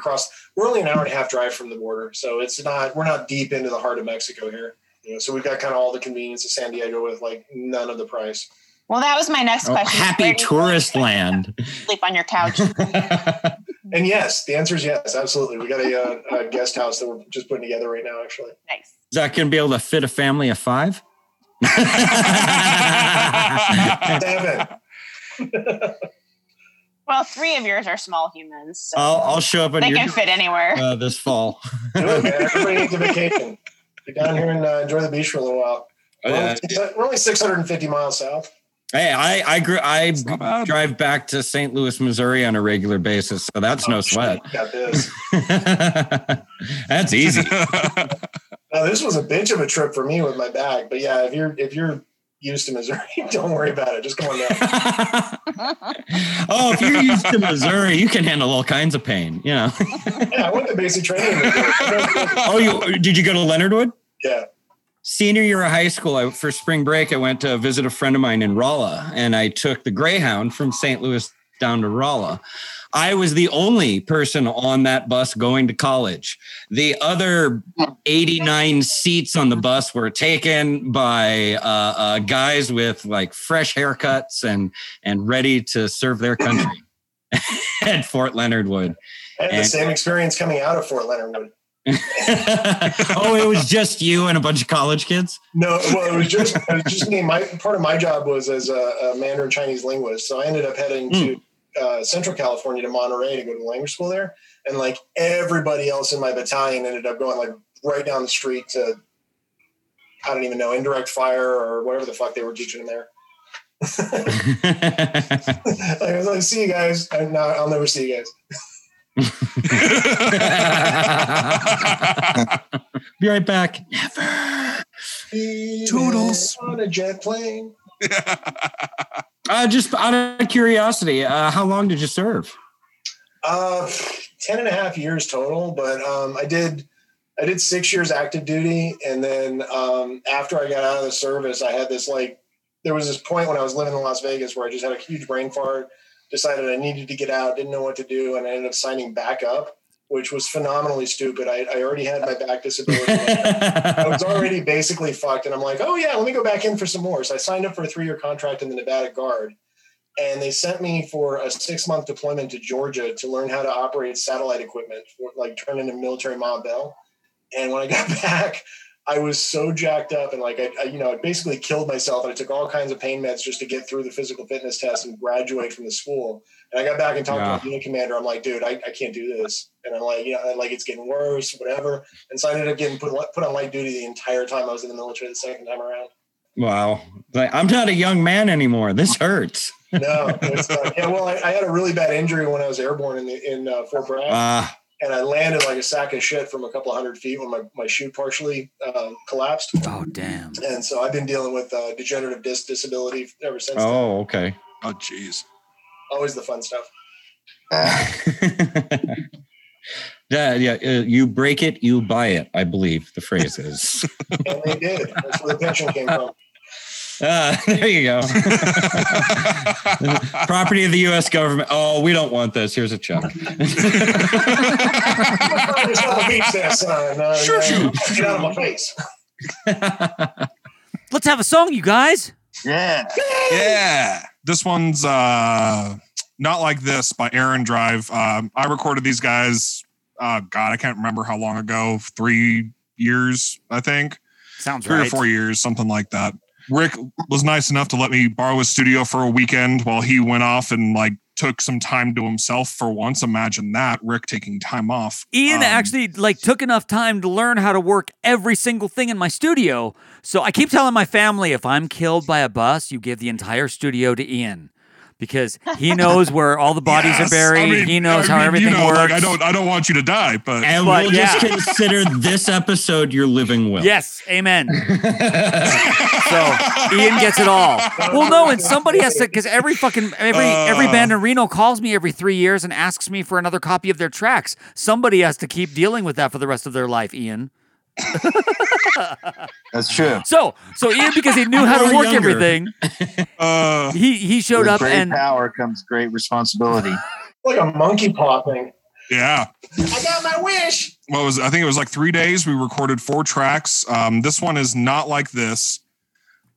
only an hour and a half drive from the border, so we're not deep into the heart of Mexico here. So we've got kind of all the convenience of San Diego with like none of the price. Well, that was my next question. Happy tourist land. Sleep on your couch. And yes, the answer is yes, absolutely. We got a guest house that we're just putting together right now, actually. Nice. Is that going to be able to fit a family of 5? 7. Well, three of yours are small humans. So I'll show up. They can fit anywhere. This fall. Everybody needs a vacation. Get down here and enjoy the beach for a little while. We're only 650 miles south. Hey, I drive back to St. Louis, Missouri on a regular basis, so that's no sweat. That's easy. Now, this was a bitch of a trip for me with my bag, but yeah, if you're used to Missouri, don't worry about it. Just come on down. Oh, if you're used to Missouri, you can handle all kinds of pain, you know. Yeah, I went to basic training. Oh, did you go to Leonard Wood? Yeah. Senior year of high school, for spring break, I went to visit a friend of mine in Rolla, and I took the Greyhound from St. Louis down to Rolla. I was the only person on that bus going to college. The other 89 seats on the bus were taken by guys with like fresh haircuts and ready to serve their country at Fort Leonard Wood. I had the same experience coming out of Fort Leonard Wood. Oh, it was just you and a bunch of college kids? No, well, it was just me. Part of my job was as a Mandarin Chinese linguist, so I ended up heading to Central California to Monterey to go to language school there, and like everybody else in my battalion ended up going like right down the street to I don't even know, indirect fire or whatever the fuck they were teaching them there. I was like, see you guys. No, I'll never see you guys. Be right back. Never. Toodles on a jet plane. Just out of curiosity, how long did you serve? 10 and a half years total, but I did 6 years active duty, and then after I got out of the service, I had this like there was this point when I was living in Las Vegas where I just had a huge brain fart, decided I needed to get out, didn't know what to do, and I ended up signing back up, which was phenomenally stupid. I already had my back disability. I was already basically fucked. And I'm like, oh yeah, let me go back in for some more. So I signed up for a 3-year contract in the Nevada Guard. And they sent me for a 6-month deployment to Georgia to learn how to operate satellite equipment, like turn into military mob bell. And when I got back, I was so jacked up. And like, I basically killed myself. And I took all kinds of pain meds just to get through the physical fitness test and graduate from the school. And I got back and talked to the unit commander. I'm like, dude, I can't do this. And I'm like, it's getting worse, whatever. And so I ended up getting put on light duty the entire time I was in the military the second time around. Wow. Like, I'm not a young man anymore. This hurts. No. It's not. Yeah, well, I had a really bad injury when I was airborne in Fort Bragg. And I landed like a sack of shit from a couple 100 feet when my shoe partially collapsed. Oh, damn. And so I've been dealing with degenerative disc disability ever since then. Oh, okay. Oh, geez. Always the fun stuff. Yeah, you break it, you buy it, I believe the phrase is. And they did. That's where the pension came from. There you go. Property of the U.S. government. Oh, we don't want this. Here's a check. Get out of my face. Let's have a song, you guys. Yeah. Yay! Yeah. This one's Not Like This by Aaron Drive. I recorded these guys, I can't remember how long ago, 3 years, I think. Sounds right. 3 or 4 years, something like that. Rick was nice enough to let me borrow his studio for a weekend while he went off and like took some time to himself for once. Imagine that, Rick taking time off. Ian actually like took enough time to learn how to work every single thing in my studio. So I keep telling my family, if I'm killed by a bus, you give the entire studio to Ian. Because he knows where all the bodies are buried. He knows how everything works. Like, I don't want you to die, but we'll just consider this episode your living will. Yes, amen. So Ian gets it all. Well, no, and somebody has to, because every band in Reno calls me every 3 years and asks me for another copy of their tracks. Somebody has to keep dealing with that for the rest of their life, Ian. That's true. So Ian, because he knew how to work everything, he showed up. Great power comes great responsibility. Like a monkey paw thing. Yeah. I got my wish. What was? I think it was like 3 days. We recorded 4 tracks. This one is Not Like This.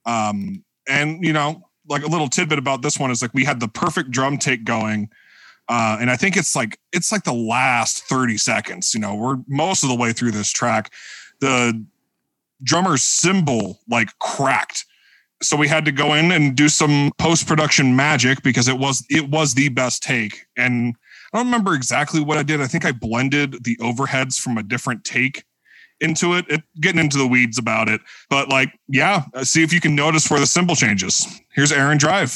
And you know, like a little tidbit about this one is like we had the perfect drum take going. And I think it's like the last 30 seconds. You know, we're most of the way through this track. The drummer's cymbal like cracked So we had to go in and do some post-production magic because it was the best take. And I don't remember exactly what I did. I think I blended the overheads from a different take into it, getting into the weeds about it. But like, yeah, see if you can notice where the cymbal changes. Here's Aaron Drive.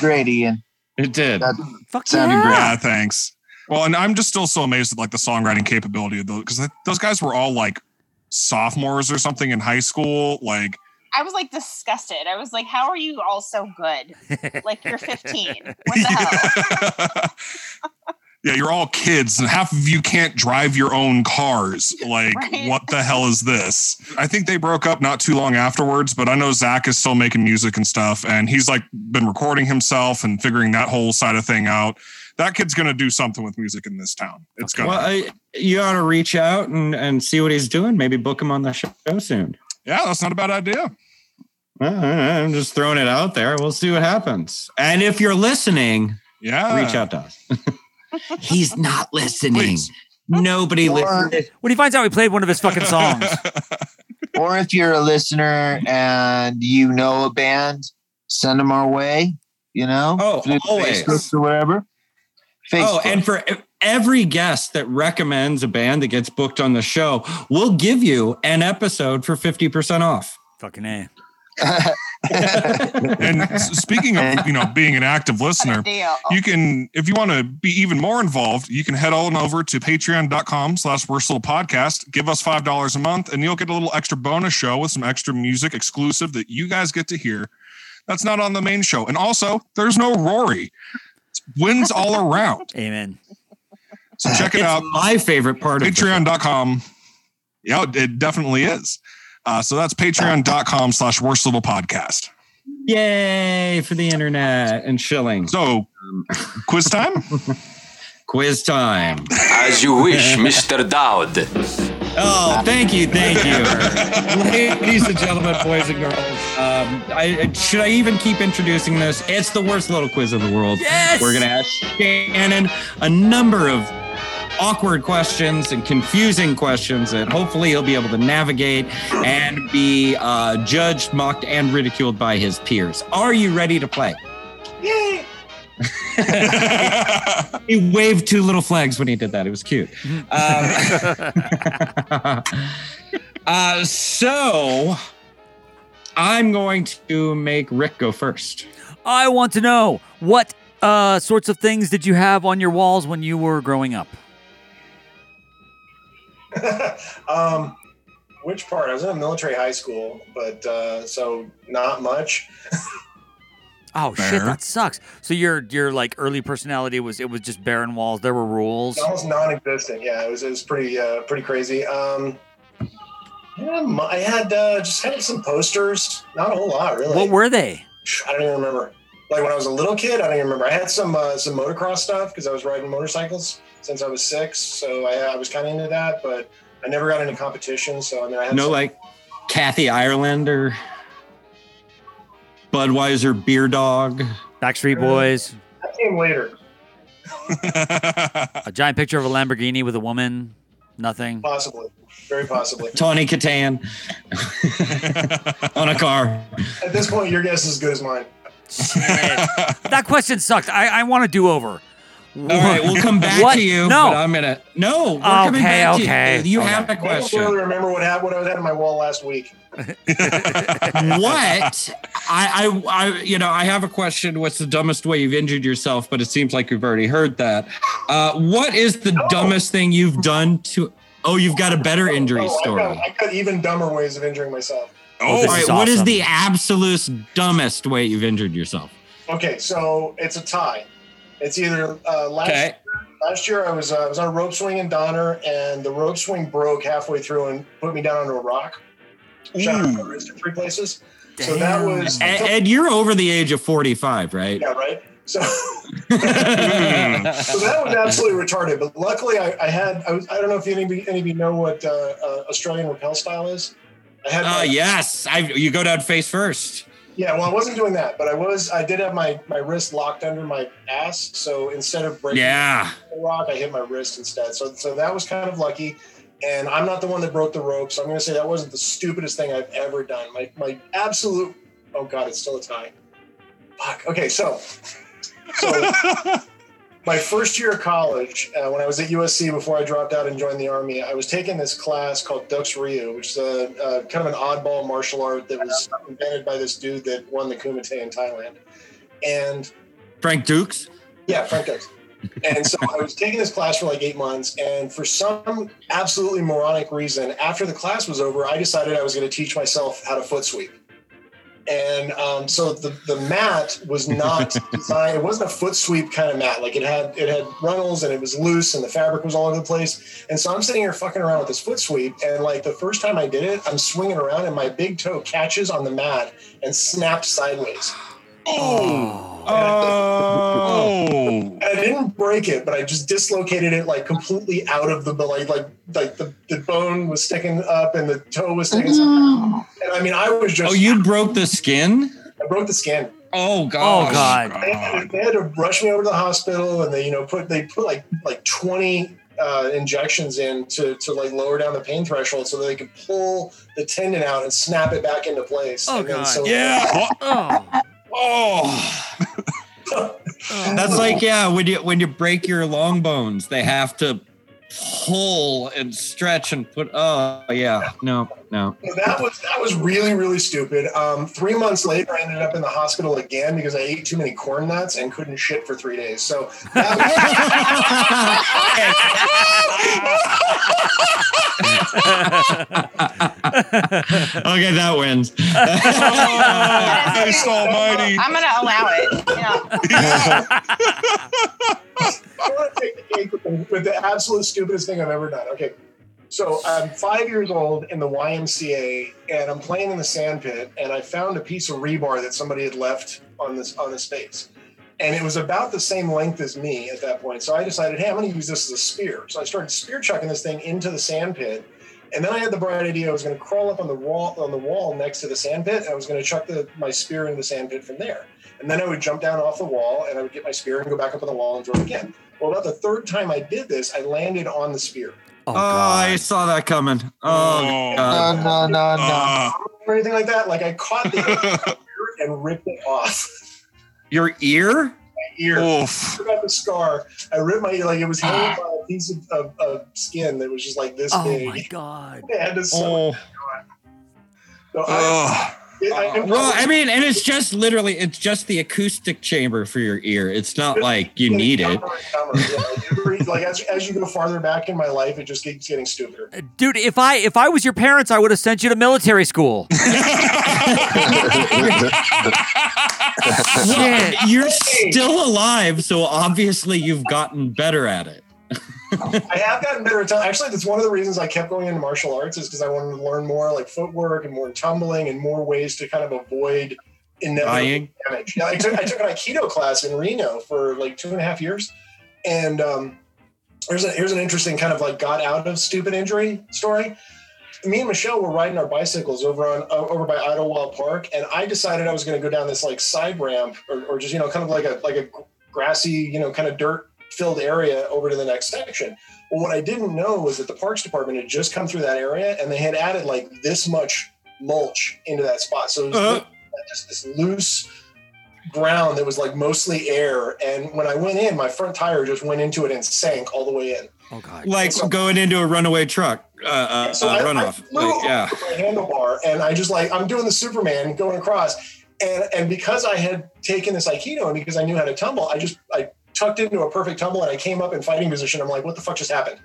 Great, Ian. It did. Fuck yeah. Yeah, thanks. Well, and I'm just still so amazed at like the songwriting capability of those, because those guys were all like sophomores or something in high school. Like, I was like disgusted. I was like, how are you all so good? Like, you're 15. What the hell? Yeah, you're all kids and half of you can't drive your own cars. Like, right? What the hell is this? I think they broke up not too long afterwards, but I know Zach is still making music and stuff. And he's like been recording himself and figuring that whole side of thing out. That kid's going to do something with music in this town. It's going to. Well, you ought to reach out and see what he's doing. Maybe book him on the show soon. Yeah, that's not a bad idea. I'm just throwing it out there. We'll see what happens. And if you're listening, reach out to us. He's not listening. Please. Nobody listens. When he finds out we played one of his fucking songs. Or if you're a listener and you know a band, send them our way. you know? Oh, always. Or whatever. Facebook. Oh, and for every guest that recommends a band that gets booked on the show, we'll give you an episode for 50% off. Fucking A. And speaking of, you know, being an active listener, you can, if you want to be even more involved, you can head on over to patreon.com/worstlittlepodcast. Give us $5 a month and you'll get a little extra bonus show with some extra music exclusive that you guys get to hear. That's not on the main show. And also there's no Rory. It's wins all around. Amen. So check it out. My favorite part of patreon.com. Yeah, it definitely is. So that's patreon.com/worstlittlepodcast. Yay for the internet and shilling. So quiz time? Quiz time. As you wish, Mr. Dowd. Oh, thank you. Ladies and gentlemen, boys and girls. Should I even keep introducing this? It's the worst little quiz of the world. Yes! We're going to ask Shannon a number of awkward questions and confusing questions that hopefully he'll be able to navigate and be judged, mocked, and ridiculed by his peers. Are you ready to play? Yay! He waved two little flags when he did that. It was cute. So I'm going to make Rick go first. I want to know what sorts of things did you have on your walls when you were growing up? Which part? I was in a military high school, but so not much. Oh, fair. Shit, that sucks. So your like early personality was just barren walls. There were rules. Almost non-existent. Yeah, it was pretty crazy. Yeah, I had just some posters. Not a whole lot, really. What were they? I don't even remember. Like when I was a little kid, I don't even remember. I had some motocross stuff because I was riding motorcycles since I was 6, so I was kind of into that, but I never got into competition. So I mean, I had like Kathy Ireland or Budweiser Beer Dog, Backstreet Boys. That came later. A giant picture of a Lamborghini with a woman. Nothing. Possibly. Very possibly. Tawny Catan on a car. At this point, your guess is as good as mine. Shit. That question sucked. I want a do-over. All right, we'll come back to you. No, but I'm gonna. No, we're coming back to you. You have a question. I don't really remember what I had on my wall last week. What? I have a question. What's the dumbest way you've injured yourself? But it seems like you've already heard that. What is the dumbest thing you've done to? Oh, you've got a better injury story. I got even dumber ways of injuring myself. Oh, all right. Awesome. What is the absolute dumbest way you've injured yourself? Okay, so it's a tie. It's either last year I was on a rope swing in Donner, and the rope swing broke halfway through and put me down onto a rock. Shot my wrist in 3 places. Damn. So that was Ed, you're over the age of 45, right? Yeah, right. So, so that was absolutely retarded. But luckily, I don't know if any of you know what Australian rappel style is. Yes, you go down face first. Yeah, well, I wasn't doing that, but I did have my wrist locked under my ass. So instead of breaking the rock, I hit my wrist instead. So that was kind of lucky. And I'm not the one that broke the rope. So I'm going to say that wasn't the stupidest thing I've ever done. My absolute, oh God, it's still a tie. Fuck. Okay. So my first year of college, when I was at USC before I dropped out and joined the Army, I was taking this class called Dux Ryu, which is kind of an oddball martial art that was invented by this dude that won the Kumite in Thailand. And Frank Dukes? Yeah, Frank Dukes. And so I was taking this class for like 8 months, and for some absolutely moronic reason, after the class was over, I decided I was going to teach myself how to foot sweep. And so the mat was not designed. It wasn't a foot sweep kind of mat. Like it had runnels and it was loose and the fabric was all over the place. And so I'm sitting here fucking around with this foot sweep. And like the first time I did it, I'm swinging around and my big toe catches on the mat and snaps sideways. And I didn't break it, but I just dislocated it like completely out of the like the bone was sticking up and the toe was sticking up. And I mean, I was just you broke the skin? I broke the skin. Oh God! Oh God! They had to rush me over to the hospital, and they put like 20 injections in to like lower down the pain threshold so that they could pull the tendon out and snap it back into place. Oh God! That's like, yeah, when you break your long bones, they have to pull and stretch and put. Oh yeah, no. That was really, really stupid. 3 months later, I ended up in the hospital again because I ate too many corn nuts and couldn't shit for 3 days. So okay, that wins. Oh, Christ Almighty! I'm gonna allow it. Yeah. I want to take the cake with the absolute stupidest thing I've ever done. Okay, so I'm 5 years old in the YMCA, and I'm playing in the sand pit, and I found a piece of rebar that somebody had left on the space, and it was about the same length as me at that point. So I decided, hey, I'm going to use this as a spear. So I started spear chucking this thing into the sand pit, and then I had the bright idea I was going to crawl up on the wall next to the sand pit, and I was going to chuck my spear into the sand pit from there. And then I would jump down off the wall and I would get my spear and go back up on the wall and throw it again. Well, about the third time I did this, I landed on the spear. Oh, I saw that coming. Oh, God. No. Or anything like that. Like I caught the spear and ripped it off. Your ear? My ear. Oof. I got the scar. I ripped my ear. Like it was hanging by a piece of skin that was just like this big. Oh, my God. I had to sew it. So and it's just literally, it's just the acoustic chamber for your ear. It's not like you need it. Yeah. Like as you go farther back in my life, it just keeps getting stupider. Dude, if I was your parents, I would have sent you to military school. Yeah, you're still alive, so obviously you've gotten better at it. I have gotten better at time. Actually, that's one of the reasons I kept going into martial arts is because I wanted to learn more like footwork and more tumbling and more ways to kind of avoid inevitable damage. Now, I took an Aikido class in Reno for like 2.5 years. And here's an interesting kind of like got out of stupid injury story. Me and Michelle were riding our bicycles over by Idlewild Park. And I decided I was going to go down this like side ramp or just, you know, kind of like a grassy, you know, kind of dirt filled area over to the next section. Well, what I didn't know was that the parks department had just come through that area and they had added like this much mulch into that spot. So it was just this loose ground that was like mostly air. And when I went in, my front tire just went into it and sank all the way in. Oh God! Like going into a runaway truck, runoff. I flew over my handlebar and I just like, I'm doing the Superman going across. And because I had taken this Aikido and because I knew how to tumble, I tucked into a perfect tumble and I came up in fighting position. I'm like, what the fuck just happened?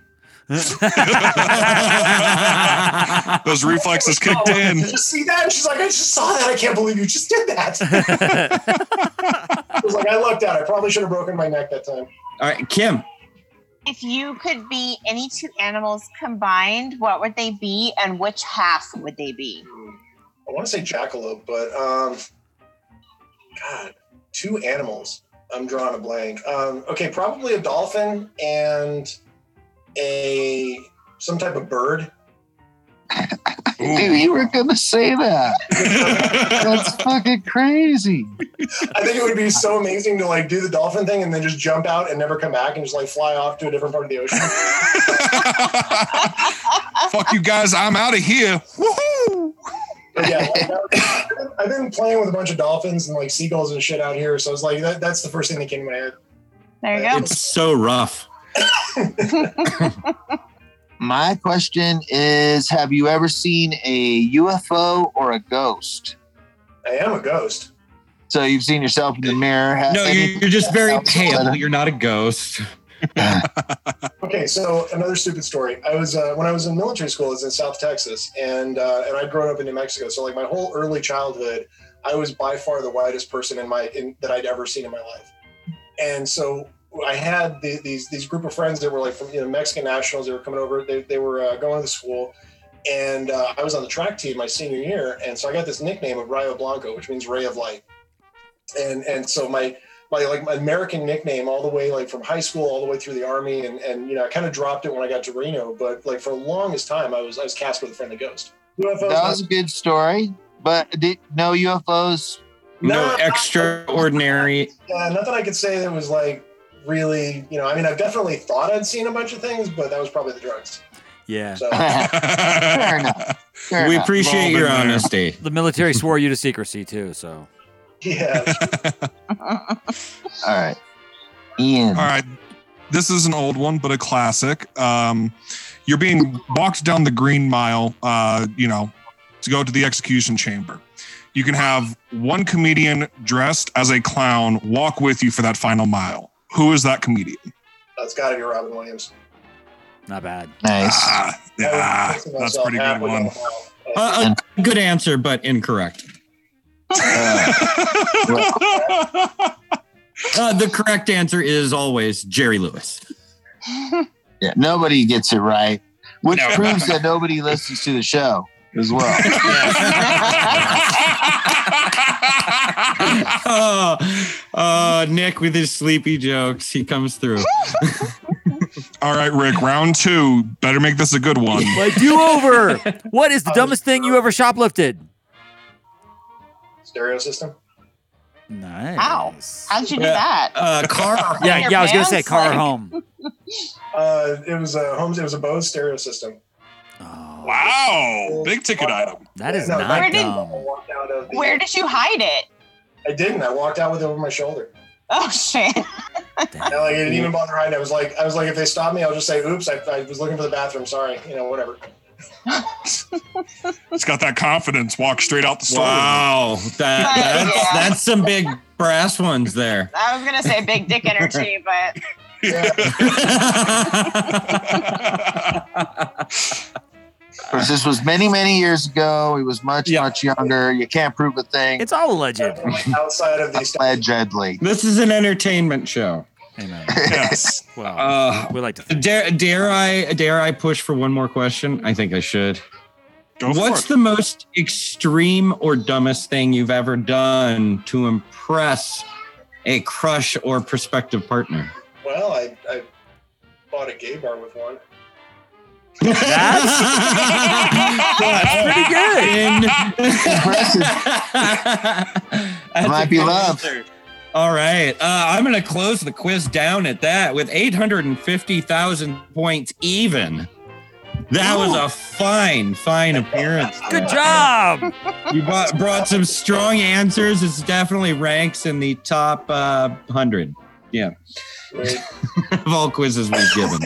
Those reflexes kicked in. Did you see that? And she's like, I just saw that. I can't believe you just did that. I was like, I lucked out. I probably should have broken my neck that time. All right, Kim. If you could be any two animals combined, what would they be and which half would they be? I want to say jackalope, but God, two animals. I'm drawing a blank. Okay, probably a dolphin and some type of bird. Dude, you were gonna say that. That's fucking crazy. I think it would be so amazing to like do the dolphin thing and then just jump out and never come back and just like fly off to a different part of the ocean. Fuck you guys, I'm out of here. Woohoo! Yeah, I've been playing with a bunch of dolphins and like seagulls and shit out here, so I was like, that's the first thing that came to my head. There you go. It's so rough. My question is, have you ever seen a UFO or a ghost? I am a ghost. So you've seen yourself in the mirror? No, you're just very pale. You're not a ghost. Okay, so another stupid story. I was when I was in military school, I was in South Texas, and I'd grown up in New Mexico. So like my whole early childhood, I was by far the widest person that I'd ever seen in my life. And so I had these group of friends that were like from, you know, Mexican nationals. They were coming over. They were going to school, and I was on the track team my senior year, and so I got this nickname of Rayo Blanco, which means ray of light. And so my American nickname all the way like from high school all the way through the Army and you know I kind of dropped it when I got to Reno, but like for the longest time I was Casper the Friendly Ghost. UFOs, that was a good story, but no UFOs, no extraordinary. Yeah, nothing I could say that was like really, you know, I mean I've definitely thought I'd seen a bunch of things, but that was probably the drugs. Yeah. So. Fair enough. We appreciate your honesty. The military swore you to secrecy too, so. Yeah. All right. Ian. All right. This is an old one, but a classic. You're being walked down the Green Mile, to go to the execution chamber. You can have one comedian dressed as a clown walk with you for that final mile. Who is that comedian? That's got to be Robin Williams. Not bad. Nice. That's a pretty good one. A good answer, but incorrect. The correct answer is always Jerry Lewis. Yeah, nobody gets it right, which proves that nobody listens to the show as well. Nick with his sleepy jokes, he comes through. All right, Rick, round two. Better make this a good one. Like you over. What is the dumbest thing you ever shoplifted? Stereo system. Nice. Wow. How'd you do that? Car. I was gonna say car or home. It was a Holmes. It was a Bose stereo system. Oh, wow, big ticket item. That is not dumb. Where did you hide it? I didn't. I walked out with it over my shoulder. Oh shit! I didn't even bother hiding. I was like, if they stop me, I'll just say, "Oops, I was looking for the bathroom. Sorry, whatever." It's got that confidence. Walk straight out the store. Wow, that's some big brass ones there. I was gonna say big dick energy, but this was many years ago. He was much younger. You can't prove a thing. It's all legend. Outside of these allegedly. This is an entertainment show. Amen. Yes. Well, we like to think. Dare I push for one more question? I think I should. What's the most extreme or dumbest thing you've ever done to impress a crush or prospective partner? Well, I bought a gay bar with one. That's pretty good. Impressive. Might be love. All right. I'm going to close the quiz down at that with 850,000 points even. That was a fine appearance. Good job. You brought some strong answers. It definitely ranks in the top 100. Yeah. Of all quizzes we've given.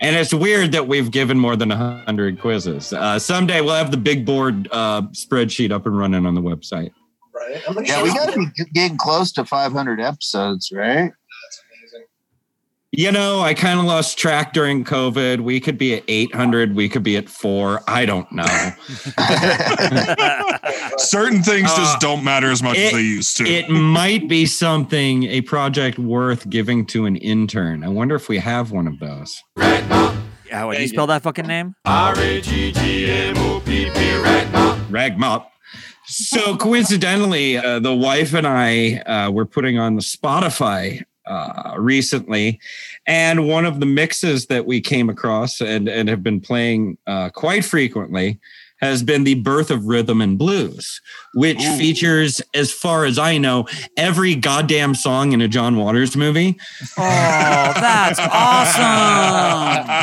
And it's weird that we've given more than 100 quizzes. Someday we'll have the big board spreadsheet up and running on the website. Right. Yeah, we got to be getting close to 500 episodes, right? That's amazing. I kind of lost track during COVID. We could be at 800. We could be at 4. I don't know. Certain things just don't matter as much as they used to. It might be something, a project worth giving to an intern. I wonder if we have one of those. Right, Mom. How would you spell that fucking name? Raggmopp. Raggmopp. So coincidentally, the wife and I were putting on the Spotify recently, and one of the mixes that we came across and have been playing quite frequently has been The Birth of Rhythm and Blues, which features, as far as I know, every goddamn song in a John Waters movie. Oh, that's awesome!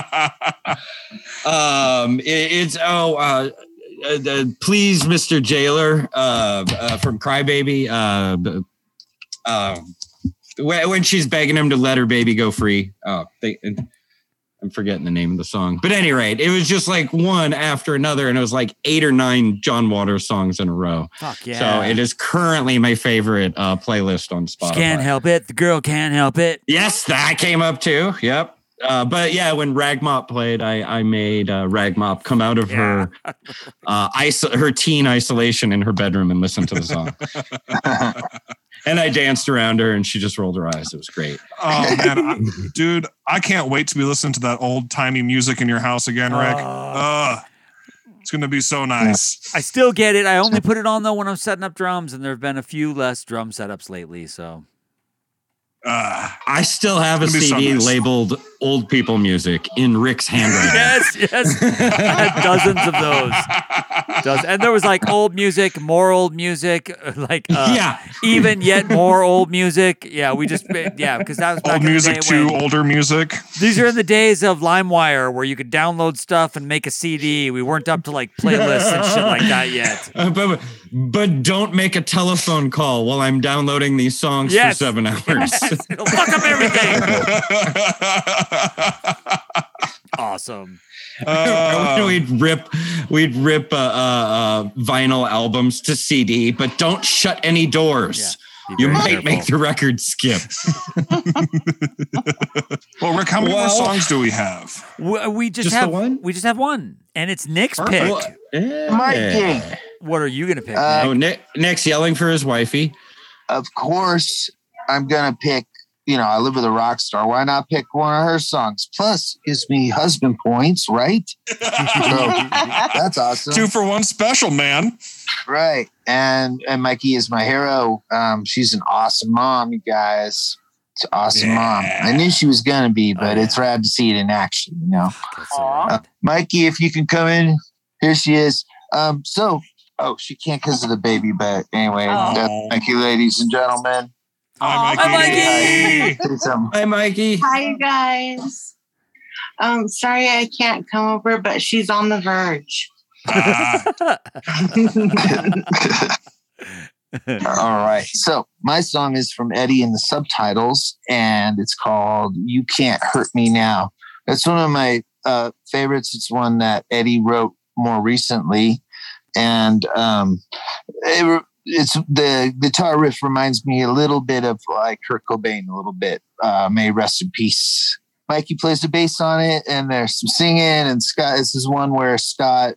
Please, Mr. Jailer from Crybaby, when she's begging him to let her baby go free. Oh, I'm forgetting the name of the song. But at any rate, it was just like one after another, and it was like 8 or 9 John Waters songs in a row. Fuck yeah. So it is currently my favorite playlist on Spotify. She can't help it. The girl can't help it. Yes, that came up too. Yep. But yeah, when Raggmopp played, I made Raggmopp come out of her her teen isolation in her bedroom and listen to the song. And I danced around her, and she just rolled her eyes. It was great. Oh man, dude, I can't wait to be listening to that old timey music in your house again, Rick. It's gonna be so nice. I still get it. I only put it on though when I'm setting up drums, and there have been a few less drum setups lately, so. I still have a CD labeled old people music in Rick's handwriting. Yes. I had dozens of those. And there was like old music, more old music, like even yet more old music. Yeah, we just, because that was old music to older music. These are in the days of LimeWire where you could download stuff and make a CD. We weren't up to like playlists and shit like that yet. But but don't make a telephone call while I'm downloading these songs for 7 hours. Yes. It'll fuck up everything. Awesome. We'd rip vinyl albums to CD, but don't shut any doors. Yeah, you might make the record skip. Well, Rick, how many more songs do we have? We just have one. We just have one, and it's Nick's pick. Well, my pick. What are you gonna pick? Nick's yelling for his wifey. Of course, I'm gonna pick. You know, I live with a rock star. Why not pick one of her songs? Plus, gives me husband points, right? So, that's awesome. 2-for-1 special, man. Right. And Mikey is my hero. She's an awesome mom, you guys. It's an awesome mom. I knew she was going to be, but it's rad to see it in action, you know. Mikey, if you can come in. Here she is. She can't because of the baby, but anyway. Thank you, ladies and gentlemen. Hi, Mikey. Hi, Mikey. Hi, you guys. Sorry I can't come over, but she's on the verge. All right. So my song is from Eddie and the Subtitles, and it's called You Can't Hurt Me Now. That's one of my favorites. It's one that Eddie wrote more recently, and it's the guitar riff reminds me a little bit of like Kurt Cobain, a little bit. May rest in peace. Mikey plays the bass on it, and there's some singing. And Scott, this is one where Scott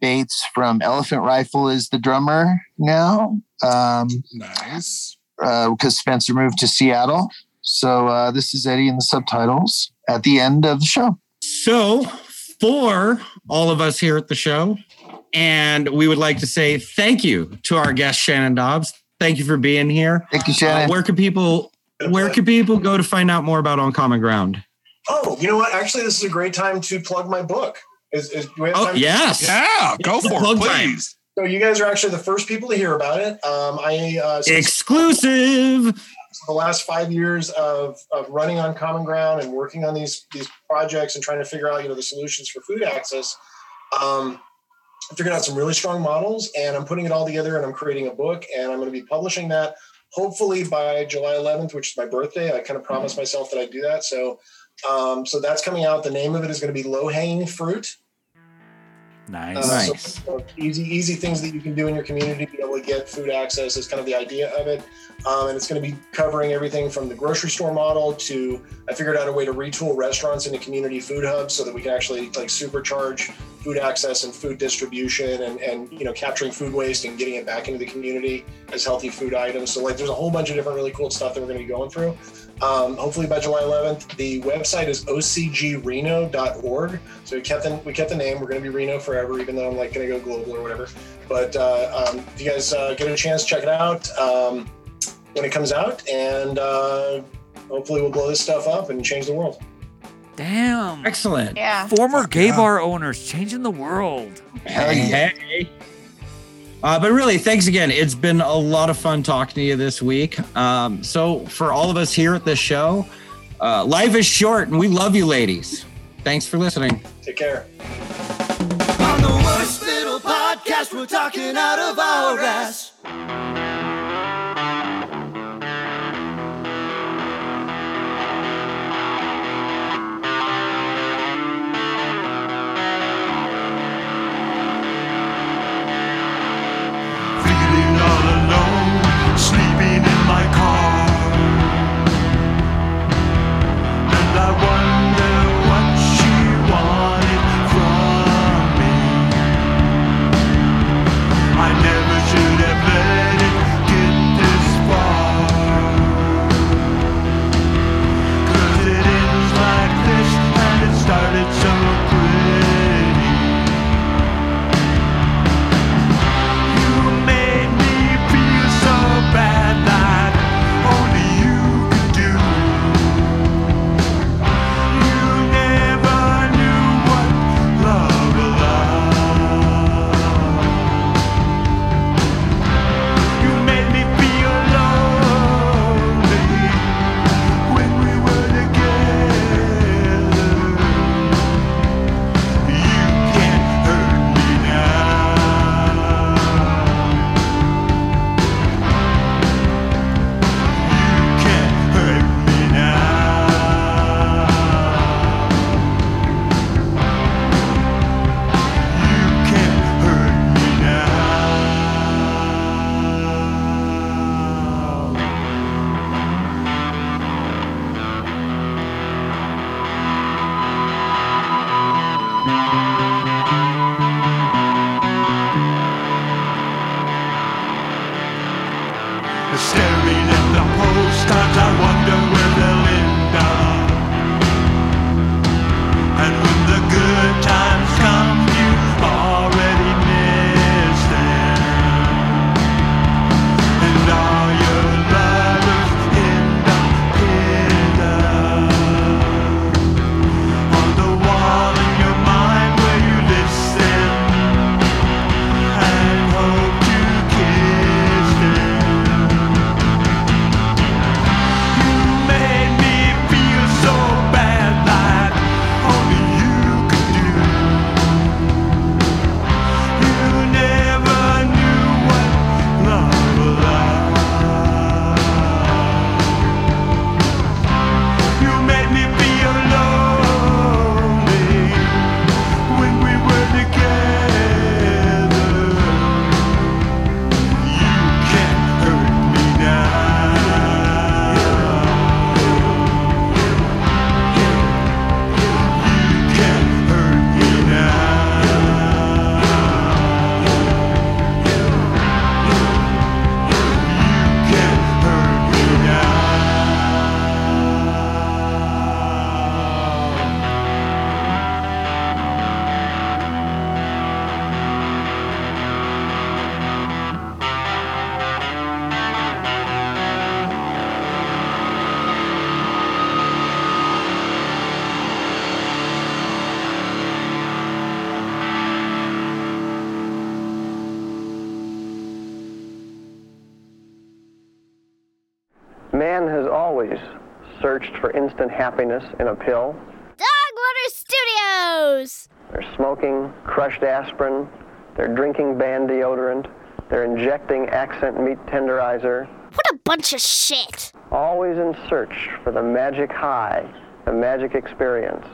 Bates from Elephant Rifle is the drummer now. Nice. Because Spencer moved to Seattle. So this is Eddie and the Subtitles at the end of the show. So for all of us here at the show, and we would like to say thank you to our guest, Shannon Dobbs. Thank you for being here. Thank you, Shannon. Where can people go to find out more about On Common Ground? Oh, you know what? Actually, this is a great time to plug my book. Do we have time? Yes. Yeah, go for it, please. So you guys are actually the first people to hear about it. Exclusive. The last 5 years of running On Common Ground and working on these projects and trying to figure out, you know, the solutions for food access, figured out some really strong models, and I'm putting it all together, and I'm creating a book, and I'm going to be publishing that hopefully by July 11th, which is my birthday. I kind of promised myself that I'd do that. So that's coming out. The name of it is going to be Low Hanging Fruit. Nice. So easy things that you can do in your community to be able to get food access is kind of the idea of it. And it's going to be covering everything from the grocery store model to, I figured out a way to retool restaurants into community food hubs so that we can actually like supercharge food access and food distribution and you know, capturing food waste and getting it back into the community as healthy food items. So like there's a whole bunch of different really cool stuff that we're going to be going through. Hopefully by July 11th, the website is ocgreno.org. So we kept the name. We're going to be Reno forever, even though I'm like going to go global or whatever. But if you guys get a chance, check it out when it comes out. And hopefully we'll blow this stuff up and change the world. Damn. Excellent. Yeah. Former gay bar owners changing the world. Hey. But really, thanks again. It's been a lot of fun talking to you this week. So for all of us here at this show, life is short and we love you ladies. Thanks for listening. Take care. On the worst little podcast, we're talking out of our ass. I never should have let it Man has always searched for instant happiness in a pill. Dog Water Studios! They're smoking crushed aspirin. They're drinking band deodorant. They're injecting accent meat tenderizer. What a bunch of shit! Always in search for the magic high, the magic experience.